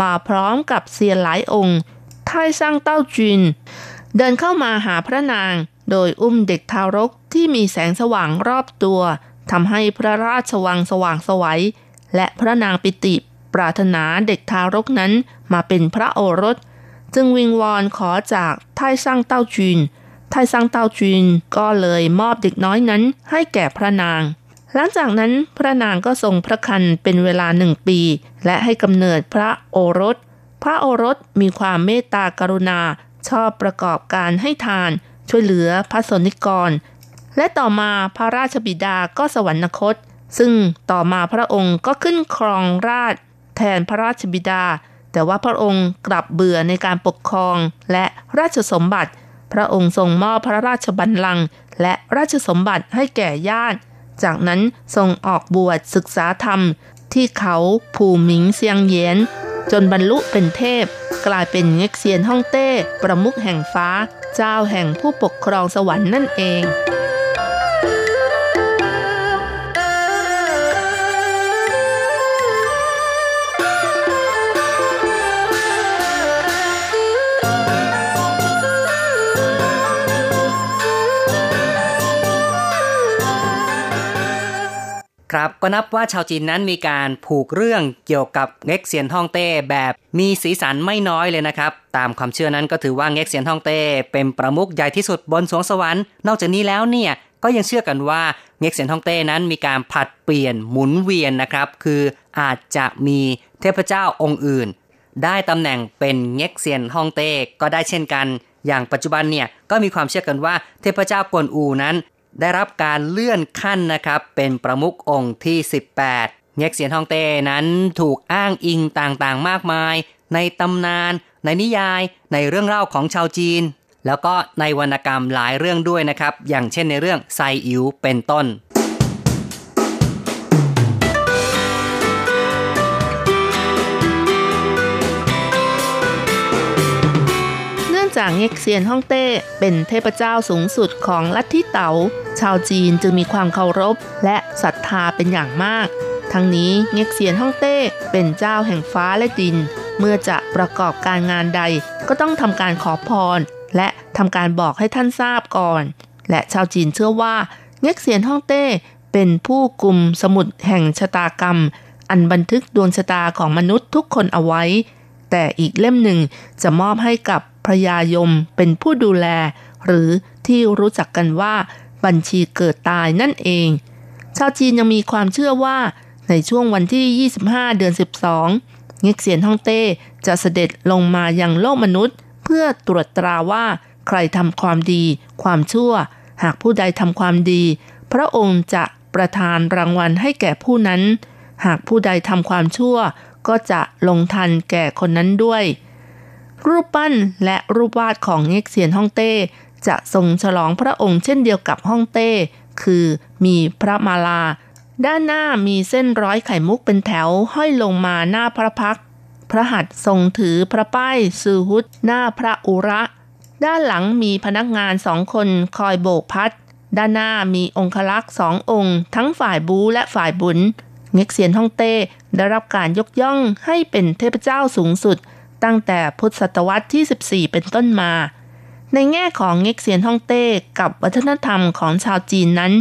มาพร้อมกับเซียนหลายองค์ไทซั่งเต้าจีนเดินเข้ามาหาพระนางโดยอุ้มเด็กทารกที่มีแสงสว่างรอบตัวทำให้พระราชวังสว่างไสวและพระนางปิติปรารถนาเด็กทารกนั้นมาเป็นพระโอรสจึงวิงวอนขอจากไทซั่งเต้าจีนไทซั่งเต้าจีนก็เลยมอบเด็กน้อยนั้นให้แก่พระนางหลังจากนั้นพระนางก็ทรงพระครรภ์เป็นเวลาหนึ่งปีและให้กำเนิดพระโอรสพระโอรสมีความเมตตากรุณาชอบประกอบการให้ทานช่วยเหลือพระสนิกรและต่อมาพระราชบิดาก็สวรรคตซึ่งต่อมาพระองค์ก็ขึ้นครองราชย์แทนพระราชบิดาแต่ว่าพระองค์กลับเบื่อในการปกครองและราชสมบัติพระองค์ทรงมอบพระราชบัลลังก์และราชสมบัติให้แก่ญาติจากนั้นทรงออกบวชศึกษาธรรมที่เขาภูหมิงเซียงเยียนจนบรรลุเป็นเทพกลายเป็นเง็กเซียนฮ่องเต้ประมุขแห่งฟ้าเจ้าแห่งผู้ปกครองสวรรค์นั่นเองครับก็นับว่าชาวจีนนั้นมีการผูกเรื่องเกี่ยวกับเง็กเซียนฮ่องเต้แบบมีสีสันไม่น้อยเลยนะครับตามความเชื่อนั้นก็ถือว่าเง็กเซียนฮ่องเต้เป็นประมุขใหญ่ที่สุดบนสวงสวรรค์นอกจากนี้แล้วเนี่ยก็ยังเชื่อกันว่าเง็กเซียนฮ่องเต้นั้นมีการผลัดเปลี่ยนหมุนเวียนนะครับคืออาจจะมีเทพเจ้าองค์อื่นได้ตำแหน่งเป็นเง็กเซียนฮ่องเต้ก็ได้เช่นกันอย่างปัจจุบันเนี่ยก็มีความเชื่อกันว่าเทพเจ้ากวนอูนั้นได้รับการเลื่อนขั้นนะครับเป็นประมุของค์ที่สิบแปดเง็กเซียนฮ่องเต้นั้นถูกอ้างอิงต่างๆมากมายในตำนานในนิยายในเรื่องเล่าของชาวจีนแล้วก็ในวรรณกรรมหลายเรื่องด้วยนะครับอย่างเช่นในเรื่องไซอิ๋วเป็นต้นจากเง็กเซียนฮ่องเต้เป็นเทพเจ้าสูงสุดของลัทธิเต๋าชาวจีนจึงมีความเคารพและศรัทธาเป็นอย่างมากทั้งนี้เง็กเซียนฮ่องเต้เป็นเจ้าแห่งฟ้าและดินเมื่อจะประกอบการงานใดก็ต้องทำการขอพรและทำการบอกให้ท่านทราบก่อนและชาวจีนเชื่อว่าเง็กเซียนฮ่องเต้เป็นผู้กุมสมุดแห่งชะตากรรมอันบันทึกดวงชะตาของมนุษย์ทุกคนเอาไว้แต่อีกเล่มหนึ่งจะมอบให้กับพระยายมเป็นผู้ดูแลหรือที่รู้จักกันว่าบัญชีเกิดตายนั่นเองชาวจีนยังมีความเชื่อว่าในช่วงวันที่ยี่สิบห้าเดือนสิบสองเง็กเซียนฮ่องเต้จะเสด็จลงมายังโลกมนุษย์เพื่อตรวจตราว่าใครทำความดีความชั่วหากผู้ใดทำความดีพระองค์จะประทานรางวัลให้แก่ผู้นั้นหากผู้ใดทำความชั่วก็จะลงทันแก่คนนั้นด้วยรูปปั้นและรูปวาดของเง็กเซียนฮ่องเต้จะทรงฉลองพระองค์เช่นเดียวกับฮ่องเต้คือมีพระมาลาด้านหน้ามีเส้นร้อยไข่มุกเป็นแถวห้อยลงมาหน้าพระพักตร์ พระหัตถ์ทรงถือพระป้ายซูฮุดหน้าพระอุระด้านหลังมีพนักงานสองคนคอยโบกพัดด้านหน้ามีองคลักษ์สององค์ทั้งฝ่ายบูและฝ่ายบุญเง็กเซียนฮ่องเต้ได้รับการยกย่องให้เป็นเทพเจ้าสูงสุดตั้งแต่พุทธศตวรรษที่สิบสี่เป็นต้นมาในแง่ของเง็กเซียนฮ่องเต้กับวัฒนธรรมของชาวจีนนั้น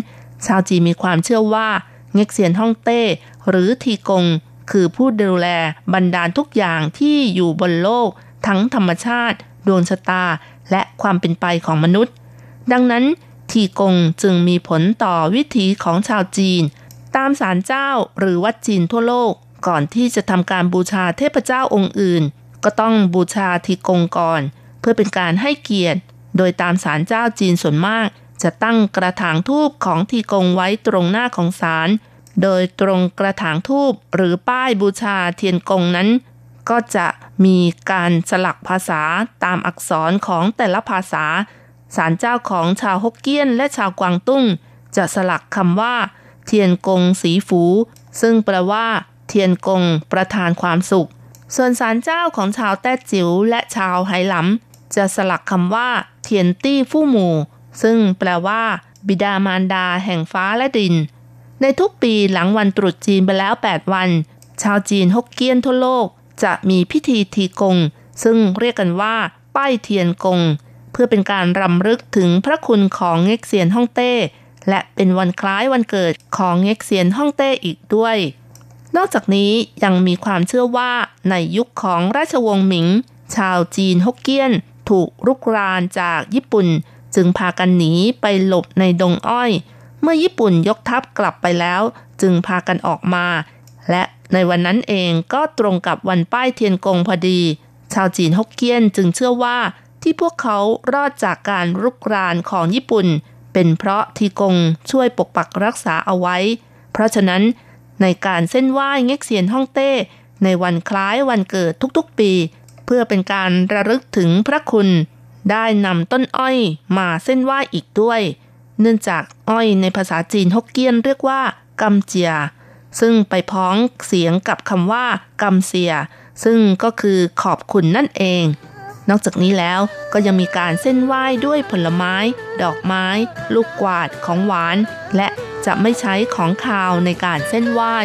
ชาวจีนมีความเชื่อว่าเง็กเซียนฮ่องเต้หรือทีกงคือผู้ดูแลบันดาลทุกอย่างที่อยู่บนโลกทั้งธรรมชาติดวงชะตาและความเป็นไปของมนุษย์ดังนั้นทีกงจึงมีผลต่อวิถีของชาวจีนตามศาลเจ้าหรือวัดจีนทั่วโลกก่อนที่จะทำการบูชาเทพเจ้าองค์อื่นก็ต้องบูชาทีกงก่อนเพื่อเป็นการให้เกียรติโดยตามศาลเจ้าจีนส่วนมากจะตั้งกระถางธูปของทีกงไว้ตรงหน้าของศาลโดยตรงกระถางธูปหรือป้ายบูชาเทียนกงนั้นก็จะมีการสลักภาษาตามอักษรของแต่ละภาษาศาลเจ้าของชาวฮกเกี้ยนและชาวกวางตุ้งจะสลักคำว่าเทียนกงสีฝูซึ่งแปลว่าเทียนกงประทานความสุขส่วนศาลเจ้าของชาวแต้จิ๋วและชาวไหหลำจะสลักคำว่าเทียนตี้ฟู่หมู่ซึ่งแปลว่าบิดามารดาแห่งฟ้าและดินในทุกปีหลังวันตรุษจีนไปแล้วแปดวันชาวจีนฮกเกี้ยนทั่วโลกจะมีพิธีทีกงซึ่งเรียกกันว่าป้ายเทียนกงเพื่อเป็นการรำลึกถึงพระคุณของเง็กเซียนฮ่องเต้และเป็นวันคล้ายวันเกิดของเง็กเซียนฮ่องเต้อีกด้วยนอกจากนี้ยังมีความเชื่อว่าในยุคของราชวงศ์หมิงชาวจีนฮกเกี้ยนถูกรุกรานจากญี่ปุ่นจึงพากันหนีไปหลบในดงอ้อยเมื่อญี่ปุ่นยกทัพกลับไปแล้วจึงพากันออกมาและในวันนั้นเองก็ตรงกับวันป้ายเทียนกงพอดีชาวจีนฮกเกี้ยนจึงเชื่อว่าที่พวกเขารอดจากการรุกรานของญี่ปุ่นเป็นเพราะทีกงช่วยปกปักรักษาเอาไว้เพราะฉะนั้นในการเส้นไหว้เง็กเซียนฮ่องเต้ในวันคล้ายวันเกิดทุกๆปีเพื่อเป็นการระลึกถึงพระคุณได้นำต้นอ้อยมาเส้นไหว้อีกด้วยเนื่องจากอ้อยในภาษาจีนฮกเกี้ยนเรียกว่ากำเจียซึ่งไปพ้องเสียงกับคำว่ากำเสียซึ่งก็คือขอบคุณนั่นเองนอกจากนี้แล้วก็ยังมีการเส้นไหว้ด้วยผลไม้ดอกไม้ลูกกวาดของหวานและจะไม่ใช้ของคาวในการเส้นไหว้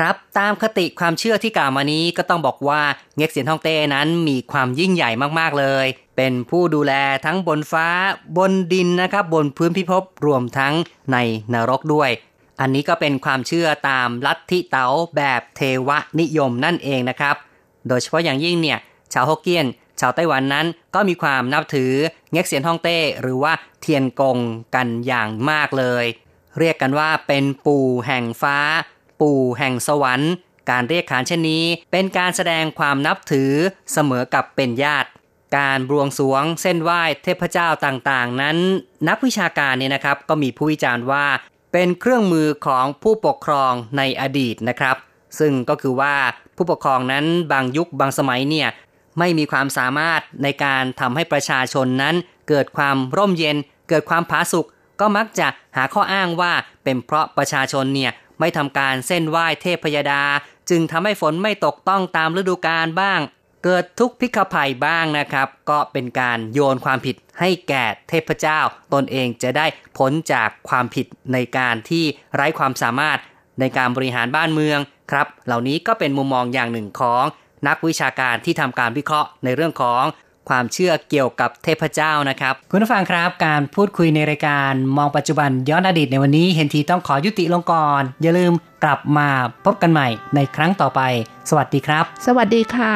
ครับตามคติความเชื่อที่กล่าวมานี้ก็ต้องบอกว่าเง็กเซียนฮ่องเต้นั้นมีความยิ่งใหญ่มากๆเลยเป็นผู้ดูแลทั้งบนฟ้าบนดินนะครับบนพื้นพิภพรวมทั้งในนรกด้วยอันนี้ก็เป็นความเชื่อตามลัทธิเต๋าแบบเทวนิยมนั่นเองนะครับโดยเฉพาะอย่างยิ่งเนี่ยชาวฮกเกี้ยนชาวไต้หวันนั้นก็มีความนับถือเง็กเซียนฮ่องเต้หรือว่าเทียนกงกันอย่างมากเลยเรียกกันว่าเป็นปู่แห่งฟ้าปู่แห่งสวรรค์การเรียกขานเช่นนี้เป็นการแสดงความนับถือเสมอกับเป็นญาติการบวงสรวงเส้นไหว้เทพเจ้าต่างๆนั้นนักวิชาการเนี่ยนะครับก็มีผู้วิจารณ์ว่าเป็นเครื่องมือของผู้ปกครองในอดีตนะครับซึ่งก็คือว่าผู้ปกครองนั้นบางยุคบางสมัยเนี่ยไม่มีความสามารถในการทำให้ประชาชนนั้นเกิดความร่มเย็นเกิดความผาสุกก็มักจะหาข้ออ้างว่าเป็นเพราะประชาชนเนี่ยไม่ทำการเส้นไหว้เทพยดาจึงทำให้ฝนไม่ตกต้องตามฤดูกาลบ้างเกิดทุกข์พิฆภัยบ้างนะครับก็เป็นการโยนความผิดให้แก่เทพเจ้าตนเองจะได้พ้นจากความผิดในการที่ไร้ความสามารถในการบริหารบ้านเมืองครับเหล่านี้ก็เป็นมุมมองอย่างหนึ่งของนักวิชาการที่ทำการวิเคราะห์ในเรื่องของความเชื่อเกี่ยวกับเทพเจ้านะครับคุณผู้ฟังครับการพูดคุยในรายการมองปัจจุบันย้อนอดีตในวันนี้เห็นทีต้องขอยุติลงก่อนอย่าลืมกลับมาพบกันใหม่ในครั้งต่อไปสวัสดีครับสวัสดีค่ะ